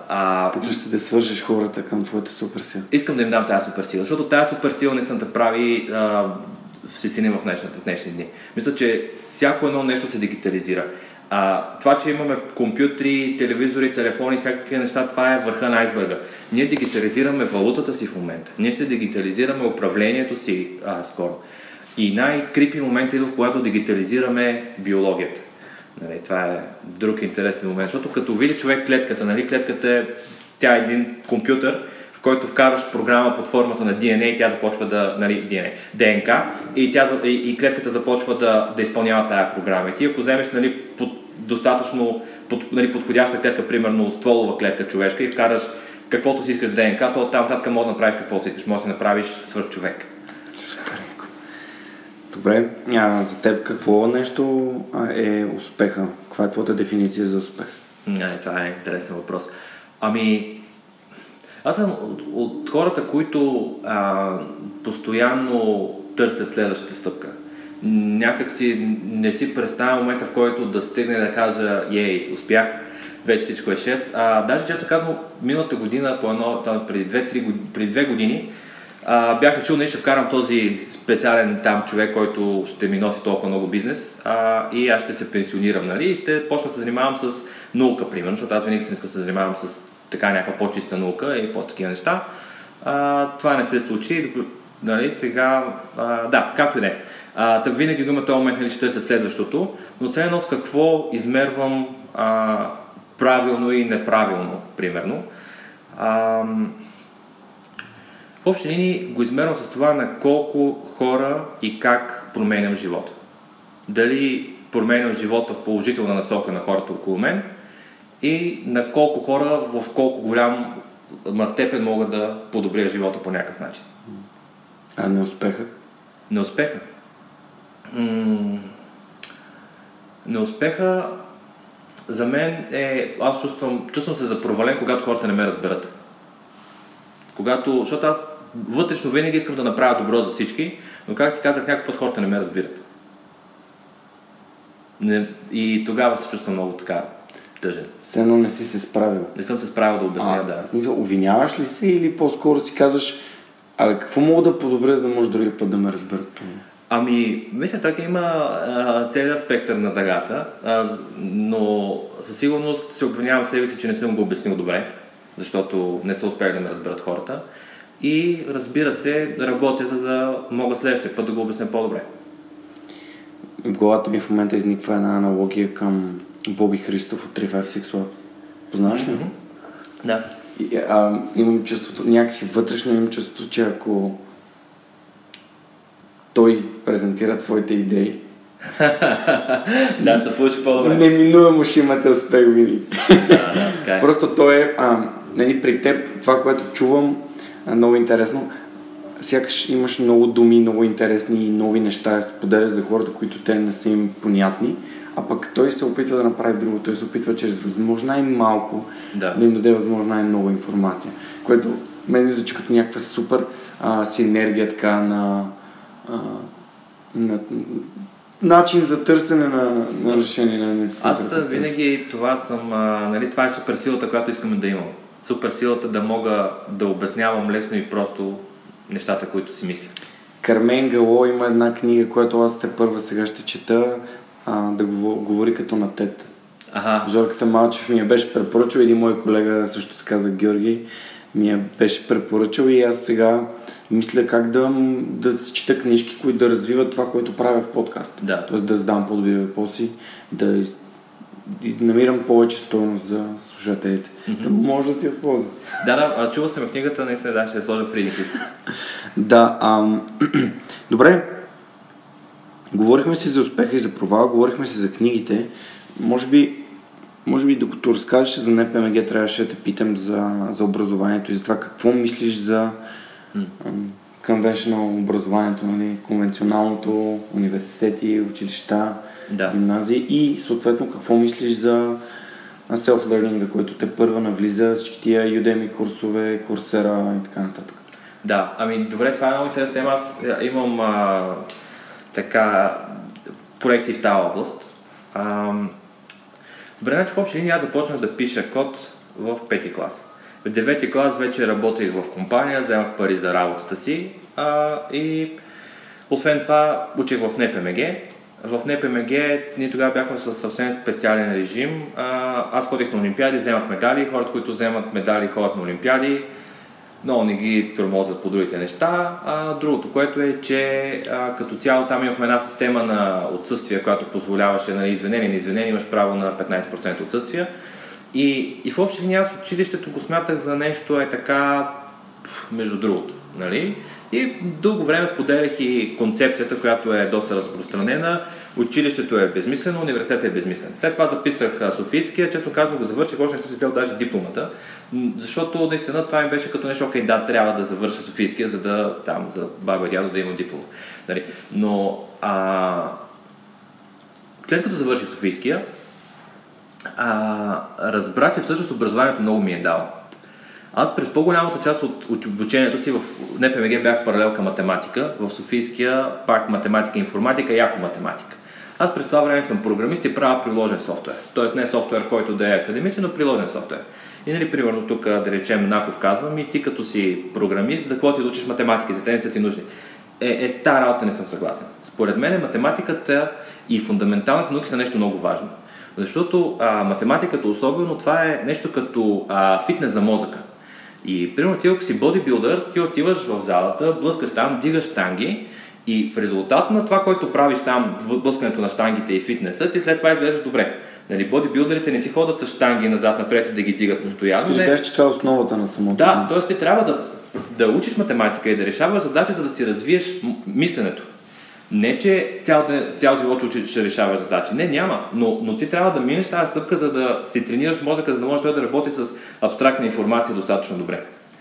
Почваш се да свържеш хората към твоята суперсила. Искам да им дам тази суперсила, защото тази суперсила не съм да прави всесилен в днешни дни. Мисля, че всяко едно нещо се дигитализира. Това, че имаме компютри, телевизори, телефони, всякакви неща, това е върха на айсберга. Ние дигитализираме валутата си в момента. Ние ще дигитализираме управлението си скоро. И най-крипи момент е в когато дигитализираме биологията. Това е друг интересен момент, защото като види човек клетката, клетката е, тя е един компютър, в който вкарваш програма под формата на DNA и тя започва да, ДНК и, и клетката започва да изпълнява тая програма. И ти ако вземеш подходяща клетка, примерно стволова клетка човешка и вкараш каквото си искаш ДНК, то оттам нататък може да направиш каквото си искаш, може да си направиш свръхчовек. Добре, за теб какво нещо е успеха? Каква е твоята дефиниция за успех? Това е интересен въпрос. Аз съм от хората, които постоянно търсят следващата стъпка. Някак си не си представя момента, в който да стигне да кажа успях, вече всичко е 6. Даже често казвам, миналата година, преди 2 години, бях решил, ще вкарам този специален човек, който ще ми носи толкова много бизнес и аз ще се пенсионирам, и ще почна да се занимавам с наука, примерно, защото аз винаги съм искал да се занимавам с някаква по-чиста наука и по-такива неща. Това не се случи. Нали, сега, да, както и не. Так винаги го има този момент, нали, че търся следващото, но все едно с какво измервам правилно и неправилно, примерно. В общи линии го измервам с това на колко хора и как променям живота. Дали променям живота в положителна насока на хората около мен и на колко хора, в колко голяма степен мога да подобря живота по някакъв начин. А неуспеха? Неуспеха? Неуспеха за мен е... Аз чувствам се за провален, когато хората не ме разберат. Защото аз вътрешно винаги искам да направя добро за всички, но както ти казах, някой път хората не ме разбират. И тогава се чувствам много така тъжен. Сено не си се справил. Не съм се справил да обясня, да. Обвиняваш ли се или по-скоро си казваш, абе, какво мога да подобря, за да може други път да ме разберат? Ами, мисля, така има целият спектър на дъгата, но със сигурност се обвинявам себе си, че не съм го обяснил добре, защото не са успях да ме разберат хората. И разбира се, работя, за да мога следващия път да го обясня по-добре. В главата ми в момента изниква една аналогия към Боби Христов от 356 Lab. Познаваш ли? Mm-hmm. Да. Имам чувството, някакси вътрешно имам чувството, че ако той презентира твоите идеи, да, се получи по-добре. Неминуемо ще имате успех винаги. Просто той е, нали, при теб, това, което чувам, много интересно. Сякаш имаш много думи, много интересни и нови неща, споделяш за хората, които те не са им понятни, а пък той се опитва да направи друго. Той се опитва чрез възможно най-малко да им даде възможно най-много информация, което мен ми звучи като някаква супер синергия така на начин за търсене на решение. Аз винаги това съм, нали, това е суперсилата, която искам да имам. Суперсилата да мога да обяснявам лесно и просто нещата, които си мисля. Кармен Гало има една книга, която аз тепърва сега ще чета, да говори като на тета. Ага. Жорката Малчев ми я беше препоръчал, един мой колега също се казва Георги, ми я беше препоръчал и аз сега мисля как да чета книжки, които да развиват това, което правя в подкаст. Да. Тоест да задам по-добри въпроси, да намирам повече стойност за слушателите. Mm-hmm. Да може да ти я ползва. Да, чува съм книгата, наистина да, ще я сложа в ридинг. Да, добре. Говорихме си за успеха и за провал, говорихме си за книгите. Може би докато разкажеш за НПМГ, трябваше да те питам за образованието и за това какво мислиш за конвенционално образованието, нали? Конвенционалното, университети, училища, гимназии и съответно какво мислиш за self-learning, който те първа навлиза, всички тия Udemy курсове, Coursera и така нататък. Да, добре, това е много интересна тема. Аз имам така проекти в тази област. Добре, в общи линии аз започнах да пиша код в 5-ти клас. В 9-ти клас вече работих в компания, вземах пари за работата си и освен това учих в НПМГ. В НПМГ ние тогава бяхме със съвсем специален режим. Аз ходих на олимпиади, вземах медали, хората, които вземат медали, ходят на олимпиади, но не ги тормозят по другите неща. Другото, което е, че като цяло там имахме една система на отсъствия, която позволяваше, нали, извинение, имаш право на 15% отсъствия. И в общи линии аз училището го смятах за нещо е така между другото, нали? И дълго време споделях и концепцията, която е доста разпространена. Училището е безмислено, университетът е безмислен. След това записах Софийския, честно казвам го завърших, още не съм си взел даже дипломата, защото наистина това ми беше като нещо, окей, да, трябва да завърша Софийския, за да там, за баба и дядо да имам диплома. Нали? Но след като завърших Софийския, разбрах, че всъщност образованието много ми е дало. Аз през по-голямата част от обучението си в НПМГ бях паралелка математика, в Софийския пак математика, информатика и яко математика. Аз през това време съм програмист и правя приложен софтуер. Тоест не софтуер, който да е академичен, но приложен софтуер. И нали, примерно тук, да речем, Наков казвам и ти като си програмист, за какво ти учиш математиките, те не са ти нужни. Тази работа не съм съгласен. Според мен математиката и фундаменталните науки са нещо много важно. Защото математиката особено това е нещо като фитнес за мозъка. И примерно ти, ако си бодибилдър, ти отиваш в залата, блъскаш там, дигаш щанги и в резултат на това, което правиш там, блъскането на щангите и фитнеса, ти след това изглеждаш добре. Нали, бодибилдерите не си ходят с щанги назад-напред и да ги дигат постоянно. Ще кажеш, че това е основата на самото. Да, т.е. ти трябва да учиш математика и да решаваш задачата, да си развиеш мисленето. Не, че цял живот ще решаваш задачи. Не, няма. Но ти трябва да минеш тази стъпка, за да си тренираш мозъка, за да можеш да работи с абстрактна информация достатъчно добре.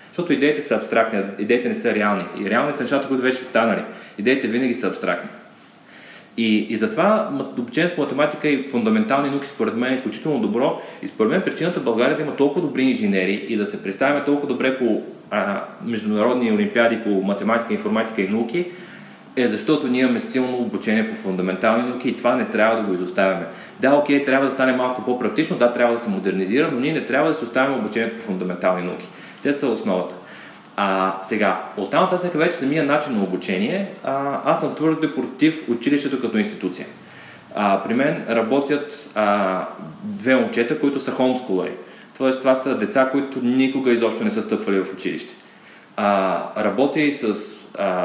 Защото идеите са абстрактни, идеите не са реални. И реални са нещата, които вече са станали. Идеите винаги са абстрактни. И затова обучението по математика и фундаментални науки според мен е изключително добро. И според мен причината България да има толкова добри инженери и да се представяме толкова добре по международни олимпиади по математика, информатика и науки, е защото ние имаме силно обучение по фундаментални науки и това не трябва да го изоставяме. Да, окей, трябва да стане малко по-практично, да, трябва да се модернизира, но ние не трябва да се оставяме обучението по фундаментални науки. Те са основата. Сега, оттам нататък вече самия начин на обучение, аз съм твърде против училището като институция. При мен работят две момчета, които са хомскулъри. Тоест, това са деца, които никога изобщо не са стъпвали в училище. Работя и с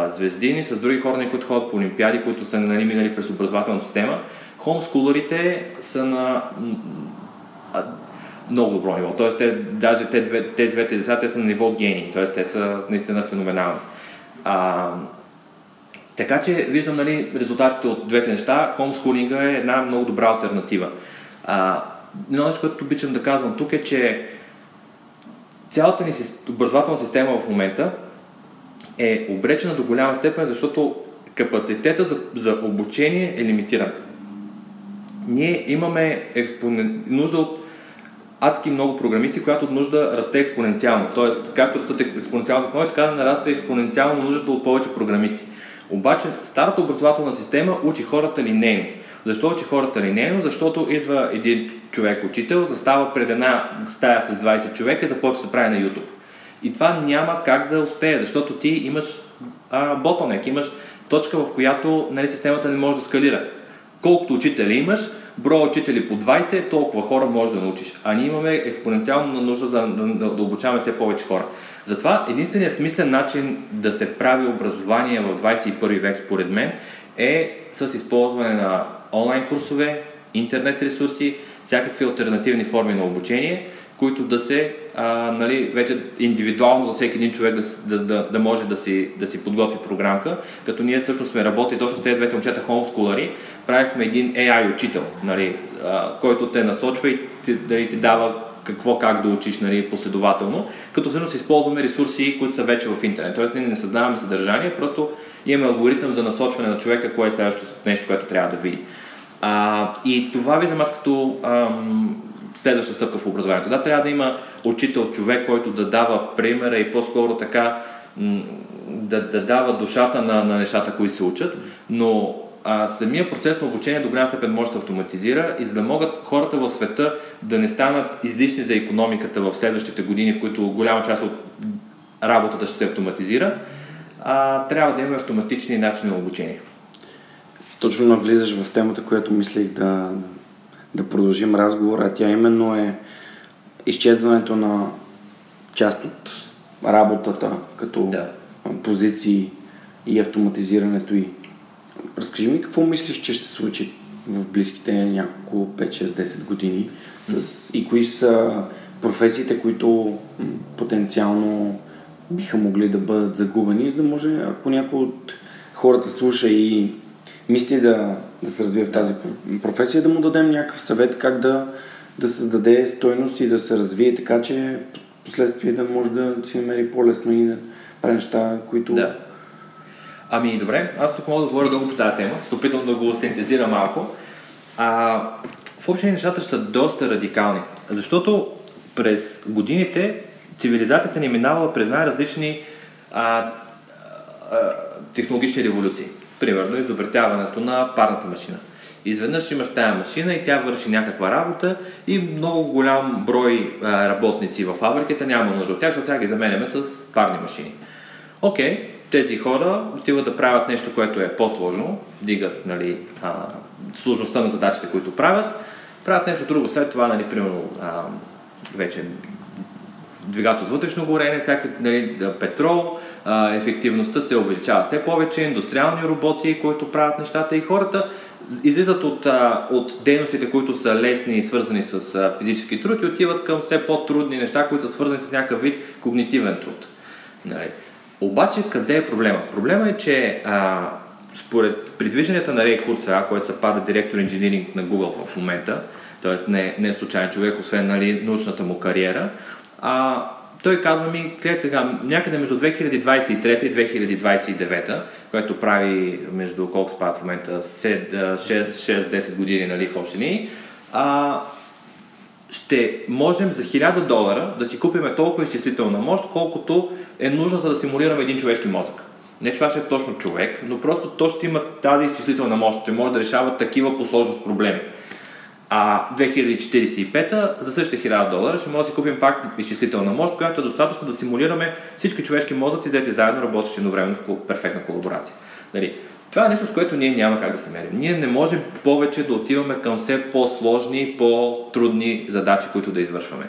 Звездини, с други хора, които ходят по олимпиади, които са минали през образователната система. Хомскулърите са на много добро ниво. Тоест, тези двете деца, те са на ниво гени. Тоест, те са наистина феноменални. Така че виждам, резултатите от двете неща. Хомскулинга е една много добра алтернатива. Едно нещо, което обичам да казвам тук е, че цялата ни образователна система в момента е обречена до голяма степен, защото капацитета за обучение е лимитиран. Ние имаме нужда от адски много програмисти, която нужда расте експоненциално. Тоест, както растат експоненциално технологии, така да нараства експоненциално нуждата от повече програмисти. Обаче, старата образователна система учи хората линейно. Защо учи хората линейно? Защото идва един човек-учител, застава пред една стая с 20 човека и започва да се прави на YouTube. И това няма как да успее, защото ти имаш bottleneck, имаш точка, в която системата не може да скалира. Колкото учители имаш, броя учители по 20, толкова хора можеш да научиш. А ние имаме експоненциална нужда да обучаваме все повече хора. Затова единственият смислен начин да се прави образование в 21 век, според мен, е с използване на онлайн курсове, интернет ресурси, всякакви алтернативни форми на обучение, които да се, вече индивидуално за всеки един човек да може да си подготви програмка, като ние всъщност сме работили точно с тези двете момчета хомскулари, правихме един AI учител, който те насочва и ти дава какво как да учиш последователно, като всъщност използваме ресурси, които са вече в интернет. Тоест ние не създаваме съдържание, просто имаме алгоритъм за насочване на човека, кое е следващото нещо, което трябва да види. И това виждам аз като следваща стъпка в образованието. Да, трябва да има учител, човек, който да дава примера и по-скоро така да дава душата на нещата, които се учат, но самия процес на обучение до голяма степен може да се автоматизира и за да могат хората в света да не станат излишни за икономиката в следващите години, в които голяма част от работата ще се автоматизира, трябва да имаме автоматични начини на обучение. Точно навлизаш в темата, която мислех да продължим разговора, тя именно е изчезването на част от работата като позиции и автоматизирането й. Разкажи ми какво мислиш, че ще се случи в близките няколко 5-6-10 години и кои са професиите, които потенциално биха могли да бъдат загубени, за да може, ако някой от хората слуша и мисли да се развие в тази професия, да му дадем някакъв съвет как да създаде стойност и да се развие така, че последствие да може да си намери по-лесно и да прави неща, които... Да. Добре, аз тук мога да говоря дълго по тази тема, ще опитам да го синтезира малко. В общи нещата ще са доста радикални, защото през годините цивилизацията ни минава през най-различни технологични революции. Примерно изобретяването на парната машина. Изведнъж имаш тая машина и тя върши някаква работа и много голям брой работници във фабриката няма нужда от тях, защото сега ги заменяме с парни машини. Окей, тези хора отиват да правят нещо, което е по-сложно, дигат сложността на задачите, които правят нещо друго. След това, примерно вече двигател с вътрешно горене, всякакъв, нали, петрол, ефективността се увеличава все повече, индустриални роботи, които правят нещата, и хората излизат от дейностите, които са лесни и свързани с физически труд, и отиват към все по-трудни неща, които са свързани с някакъв вид когнитивен труд. Нали. Обаче къде е проблема? Проблема е, че според предвижданията на Рей Курцвейл, който се пада директор инжиниринг на Google в момента, т.е. не случайен човек, освен, нали, научната му кариера, той казва ми, глед сега, някъде между 2023 и 2029, което прави между, колко спад в момента, 6-10 години, нали, в общини, ще можем за $1000 да си купим толкова изчислителна мощ, колкото е нужно, за да симулираме един човешки мозък. Не, че това ще е точно човек, но просто то ще има тази изчислителна мощ, ще може да решава такива по сложност проблеми. А 2045-та за същите $1000 ще може да си купим пак изчислителна мощ, която е достатъчно да симулираме всички човешки мозъци, взети заедно, работещи едновременно в перфектна колаборация. Нали? Това е нещо, с което ние няма как да се мерим. Ние не можем повече да отиваме към все по-сложни, по-трудни задачи, които да извършваме.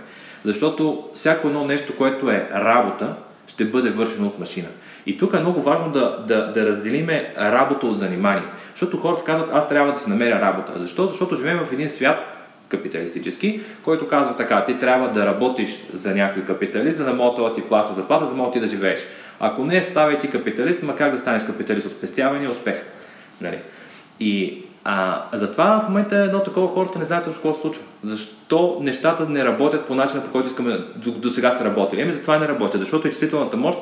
Защото всяко едно нещо, което е работа, ще бъде вършено от машина. И тук е много важно да разделиме работа от занимание. Защото хората казват, аз трябва да си намеря работа. Защо? Защото живеем в един свят капиталистически, който казва така, ти трябва да работиш за някой капиталист, за да може да ти плаща заплата, за да може ти да живееш. Ако не, ставай ти капиталист, ма как да станеш капиталист от спестяване и успех. Нали? И затова в момента едно такова, хората не знаят какво се случва. Защо нещата не работят по начина, по който искаме до сега са работили? Еми затова не работят, защото изчислителната мощ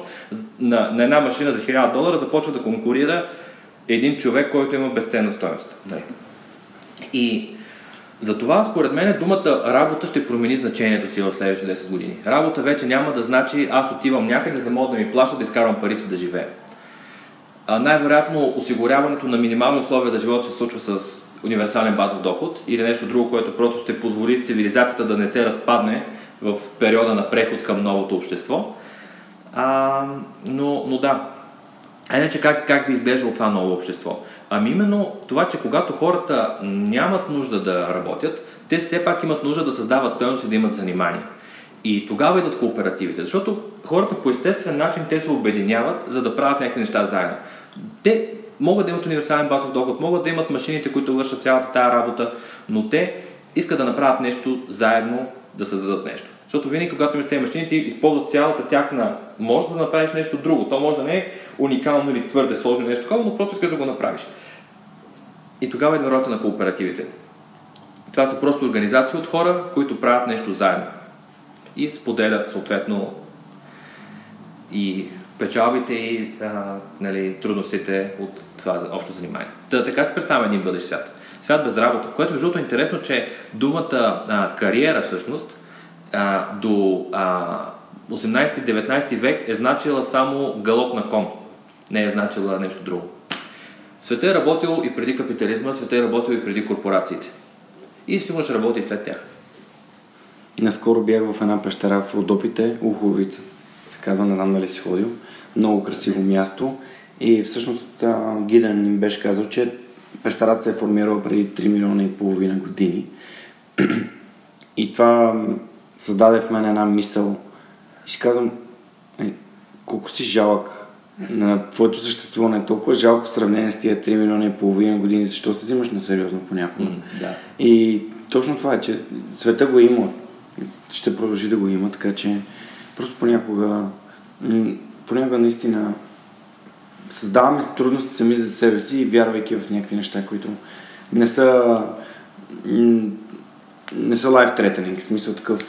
на една машина за $1000 започва да конкурира един човек, който има безценна стойност. Нали? И затова, според мен, думата работа ще промени значението си в следващите 10 години. Работа вече няма да значи аз отивам някъде, за да мога да ми плащат, да изкарвам парите да живея. Най-вероятно осигуряването на минимални условия за живот ще се случва с универсален базов доход или нещо друго, което просто ще позволи цивилизацията да не се разпадне в периода на преход към новото общество. Но да. Иначе как би изглеждало това ново общество? Ами именно това, че когато хората нямат нужда да работят, те все пак имат нужда да създават стойност и да имат занимание. И тогава идват кооперативите, защото хората по естествен начин те се обединяват, за да правят някакви неща заедно. Те могат да имат универсален базов доход, могат да имат машините, които вършат цялата тая работа, но те искат да направят нещо заедно, да създадат нещо. Защото винаги, когато имаш тези машини, ти използват цялата тяхна мощ да направиш нещо друго. То може да не е уникално или твърде сложно нещо такова, но просто искаш да го направиш. И тогава идва ролята на кооперативите. Това са просто организации от хора, които правят нещо заедно и споделят съответно и печалбите, и нали, трудностите от това общо занимание. Така се представя един бъдещ свят. Свят без работа, което между другото е интересно, че думата кариера всъщност до 18-19 век е значила само галоп на кон. Не е значила нещо друго. Светът е работил и преди капитализма, светът е работил и преди корпорациите. И сигурно ще работи и след тях. Наскоро бях в една пещера в Родопите, Уховица. Се казва, не знам дали си ходил. Много красиво място. И всъщност гидът им беше казал, че пещерата се е формирала преди 3,5 милиона години. И това създаде в мен една мисъл. И си казвам, колко си жалък. На твоето съществуване е толкова жалко в сравнение с тия 3,5 милиона години. Защо се взимаш несериозно понякога? Да. И точно това е, че света го има. Ще продължи да го има, така че просто понякога наистина създаваме трудности сами за себе си и вярвайки в някакви неща, които не са life-threatening, в смисъл такъв.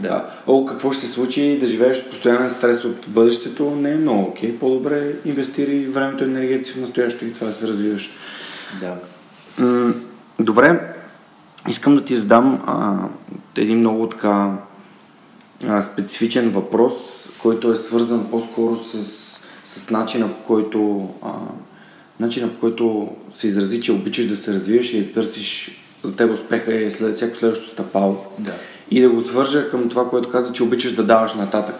Да. Какво ще се случи да живееш в постоянен стрес от бъдещето, не е много окей. По-добре инвестири времето и енергията си в настоящето и това да се развиваш. Да. Добре, искам да ти задам един много така специфичен въпрос, който е свързан по-скоро с начина по който се изрази, че обичаш да се развиеш и да търсиш за теб успеха и всяко следващо стъпало. Да. И да го свържа към това, което каза, че обичаш да даваш нататък.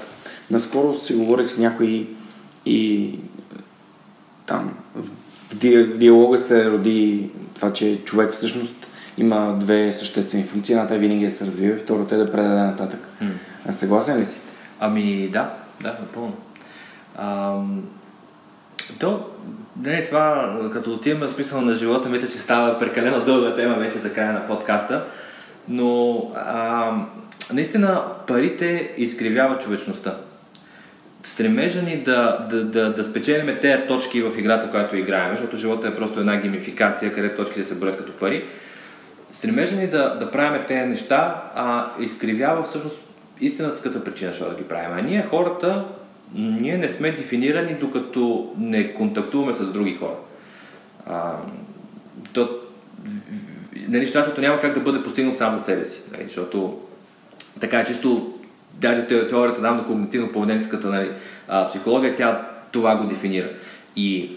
Наскоро си говорих с някой и там в диалога се роди това, че човек всъщност има две съществени функции. Едната винаги да се развива, втората е да предаде нататък. Съгласен ли си? Ами да, да, напълно. То, не, това, като отиваме в смисъл на живота, мисля, че става прекалено дълга тема вече за края на подкаста, но наистина парите изкривяват човечността. Стремежа ни да спечелиме тези точки в играта, която играем, защото живота е просто една геймификация, където точките се броят като пари. Стремежа ни да правим тези неща, изкривява всъщност истинската причина, защото да ги правим. А ние хората, ние не сме дефинирани, докато не контактуваме с други хора. Нали, щастието няма как да бъде постигнато сам за себе си, нали, защото така чисто даже теорията на когнитивно-поведенческата психология, тя това го дефинира. И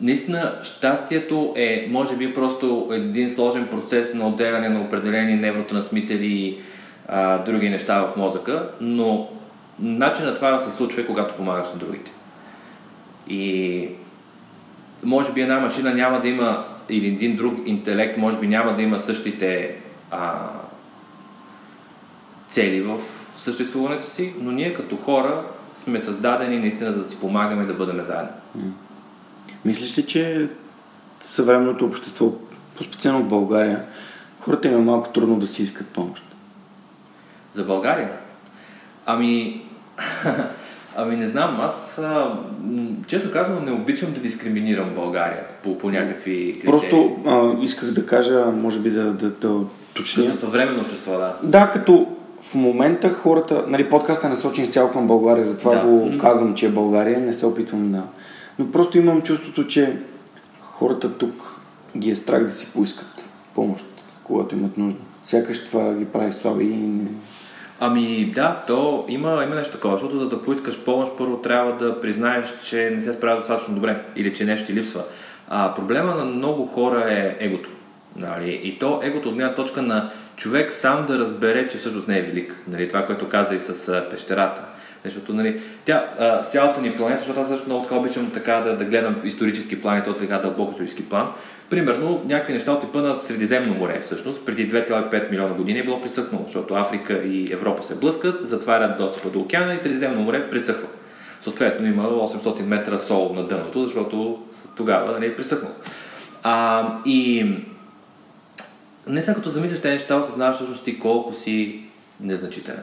наистина щастието е, може би, просто един сложен процес на отделяне на определени невротрансмитери и други неща в мозъка, но начинът това да се случва е, когато помагаш на другите. И може би една машина няма да има, или един друг интелект, може би няма да има същите цели в съществуването си, но ние като хора сме създадени наистина за да си помагаме и да бъдем заедно. Мислиш ли, че съвременното общество, по-специално в България, хората им е малко трудно да си искат помощ? За България? Ами не знам, аз честно казвам не обичам да дискриминирам България по някакви критерии. Просто исках да кажа, може би да уточня. Като съвременно общество, да. Да, като в момента хората, нали, подкастът е насочен изцяло към България, затова го казвам, че е България, не се опитвам да... Но просто имам чувството, че хората тук ги е страх да си поискат помощ, когато имат нужда. Сякаш това ги прави слаби и... Ами да, то има нещо такова, защото за да поискаш помощ, първо трябва да признаеш, че не се справя достатъчно добре или че нещо ти липсва. Проблема на много хора е егото. Нали? И то егото от гледна точка на човек сам да разбере, че всъщност не е велик. Нали? Това, което каза и с пещерата. Защото, нали, цялата ни планета, защото аз също много така обичам така да гледам исторически планета от така дълбоко исторически план. Примерно, някакви неща от типа на Средиземно море, всъщност, преди 2,5 милиона години е било пресъхнало, защото Африка и Европа се блъскат, затварят достъпа до океана и Средиземно море пресъхва. Съответно, има 800 метра сол на дъното, защото тогава, нали, е пресъхнало. И не съм като замислиш тези неща, осъзнаваш всъщност ти колко си незначителен.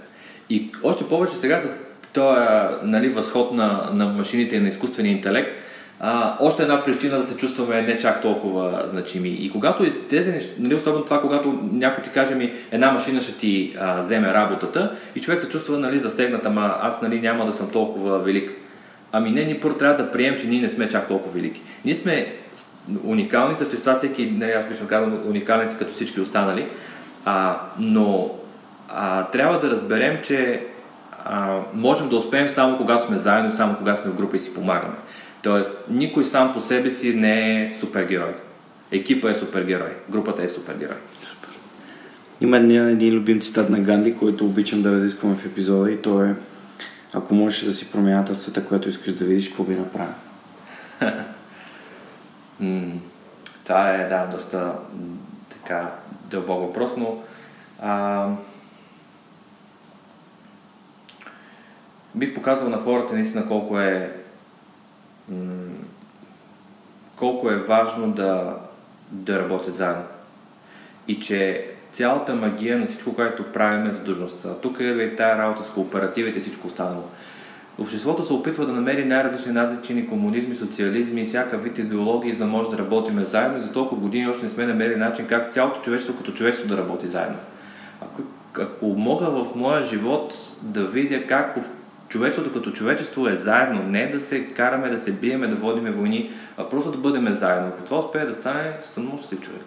И още повече сега с този, нали, възход на машините и на изкуствения интелект, още една причина да се чувстваме не чак толкова значими. И когато тези неща, нали, особено това, когато някой ти каже ми, една машина ще ти вземе работата и човек се чувства, нали, засегнат, ама аз, нали, няма да съм толкова велик. Ами не, ние първо трябва да приемем, че ние не сме чак толкова велики. Ние сме уникални същества, всеки, нали, аз бих казвам, уникален си като всички останали, но трябва да разберем, че можем да успеем само когато сме заедно, само когато сме в група и си помагаме. Тоест, никой сам по себе си не е супергерой. Екипа е супергерой, групата е супергерой. Има един любим цитат на Ганди, който обичам да разискваме в епизода, и то е: ако можеш да си промяната в света, което искаш да видиш, какво би направил? Това е, да, доста така дълбок въпрос, но бих показал на хората наистина колко е важно да работят заедно. И че цялата магия на всичко, което правим, е задължността. Тук е тая работа с кооперативите и всичко останало. Обществото се опитва да намери най-различни начини, комунизми, социализми и всяка вид идеологии, за да може да работим заедно, и за толкова години още не сме намерили начин как цялото човечество като човечество да работи заедно. Ако мога в моя живот да видя как човечеството като човечество е заедно, не да се караме, да се биеме, да водиме войни, а просто да бъдем заедно. Ако това успее да стане, само ще си човек.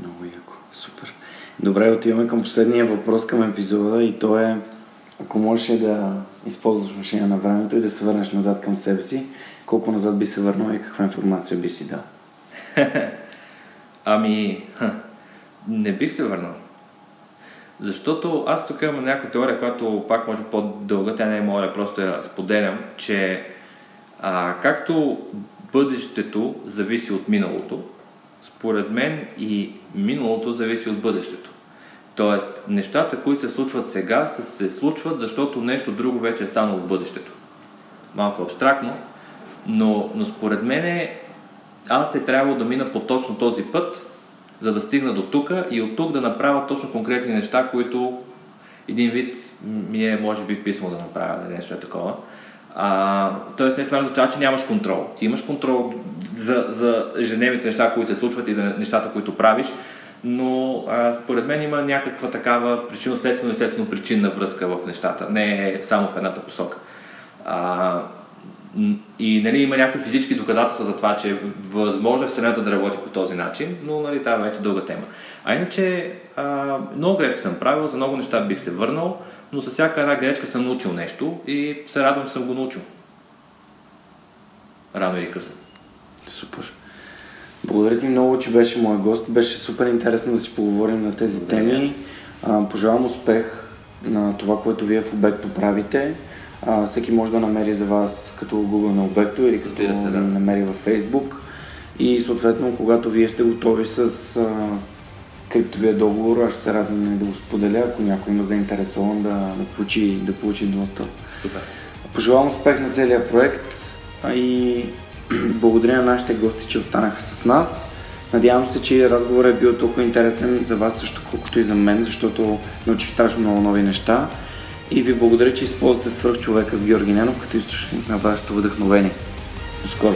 Много яко, супер. Добре, отиваме към последния въпрос към епизода, и то е: ако можеш да използваш машина на времето и да се върнеш назад към себе си, колко назад би се върнал и каква информация би си дал? Не бих се върнал. Защото аз тук имам някаква теория, която пак може по-дълга, тя не е моя, просто я споделям, че както бъдещето зависи от миналото, според мен и миналото зависи от бъдещето. Тоест, нещата, които се случват сега, се случват, защото нещо друго вече е станало в бъдещето. Малко абстрактно, но според мен аз е трябвало да мина по точно този път, за да стигна до тука и от тук да направя точно конкретни неща, които един вид ми е, може би, писмо да направя нещо е такова. Тоест не това означава, че нямаш контрол. Ти имаш контрол за ежедневните неща, които се случват и за нещата, които правиш, но според мен има някаква такава причинно-следствено и следствено-причинна връзка в нещата, не само в едната посока. И нали, има някакви физически доказателства за това, че е възможно Вселената да работи по този начин, но нали, това вече е дълга тема. А иначе много грешки съм правил, за много неща бих се върнал, но със всяка една грешка съм научил нещо и се радвам, че съм го научил. Рано или късно. Супер. Благодаря ти много, че беше мой гост. Беше супер интересно да си поговорим на тези теми. Пожелавам успех на това, което вие в Обекто правите. Всеки може да намери за вас като Google на Обекто или като да намери във Facebook. И съответно, когато вие сте готови с криптовия договор, аз ще се радвам да го споделя, ако някой има заинтересован да получи доста. Супер. Пожелавам успех на целия проект и благодаря на нашите гости, че останаха с нас. Надявам се, че разговорът е бил толкова интересен за вас също, колкото и за мен, защото научих страшно много нови неща. И ви благодаря, че използвате Свърхчовека с Георги Ненов като източник на вашето вдъхновение. До скоро!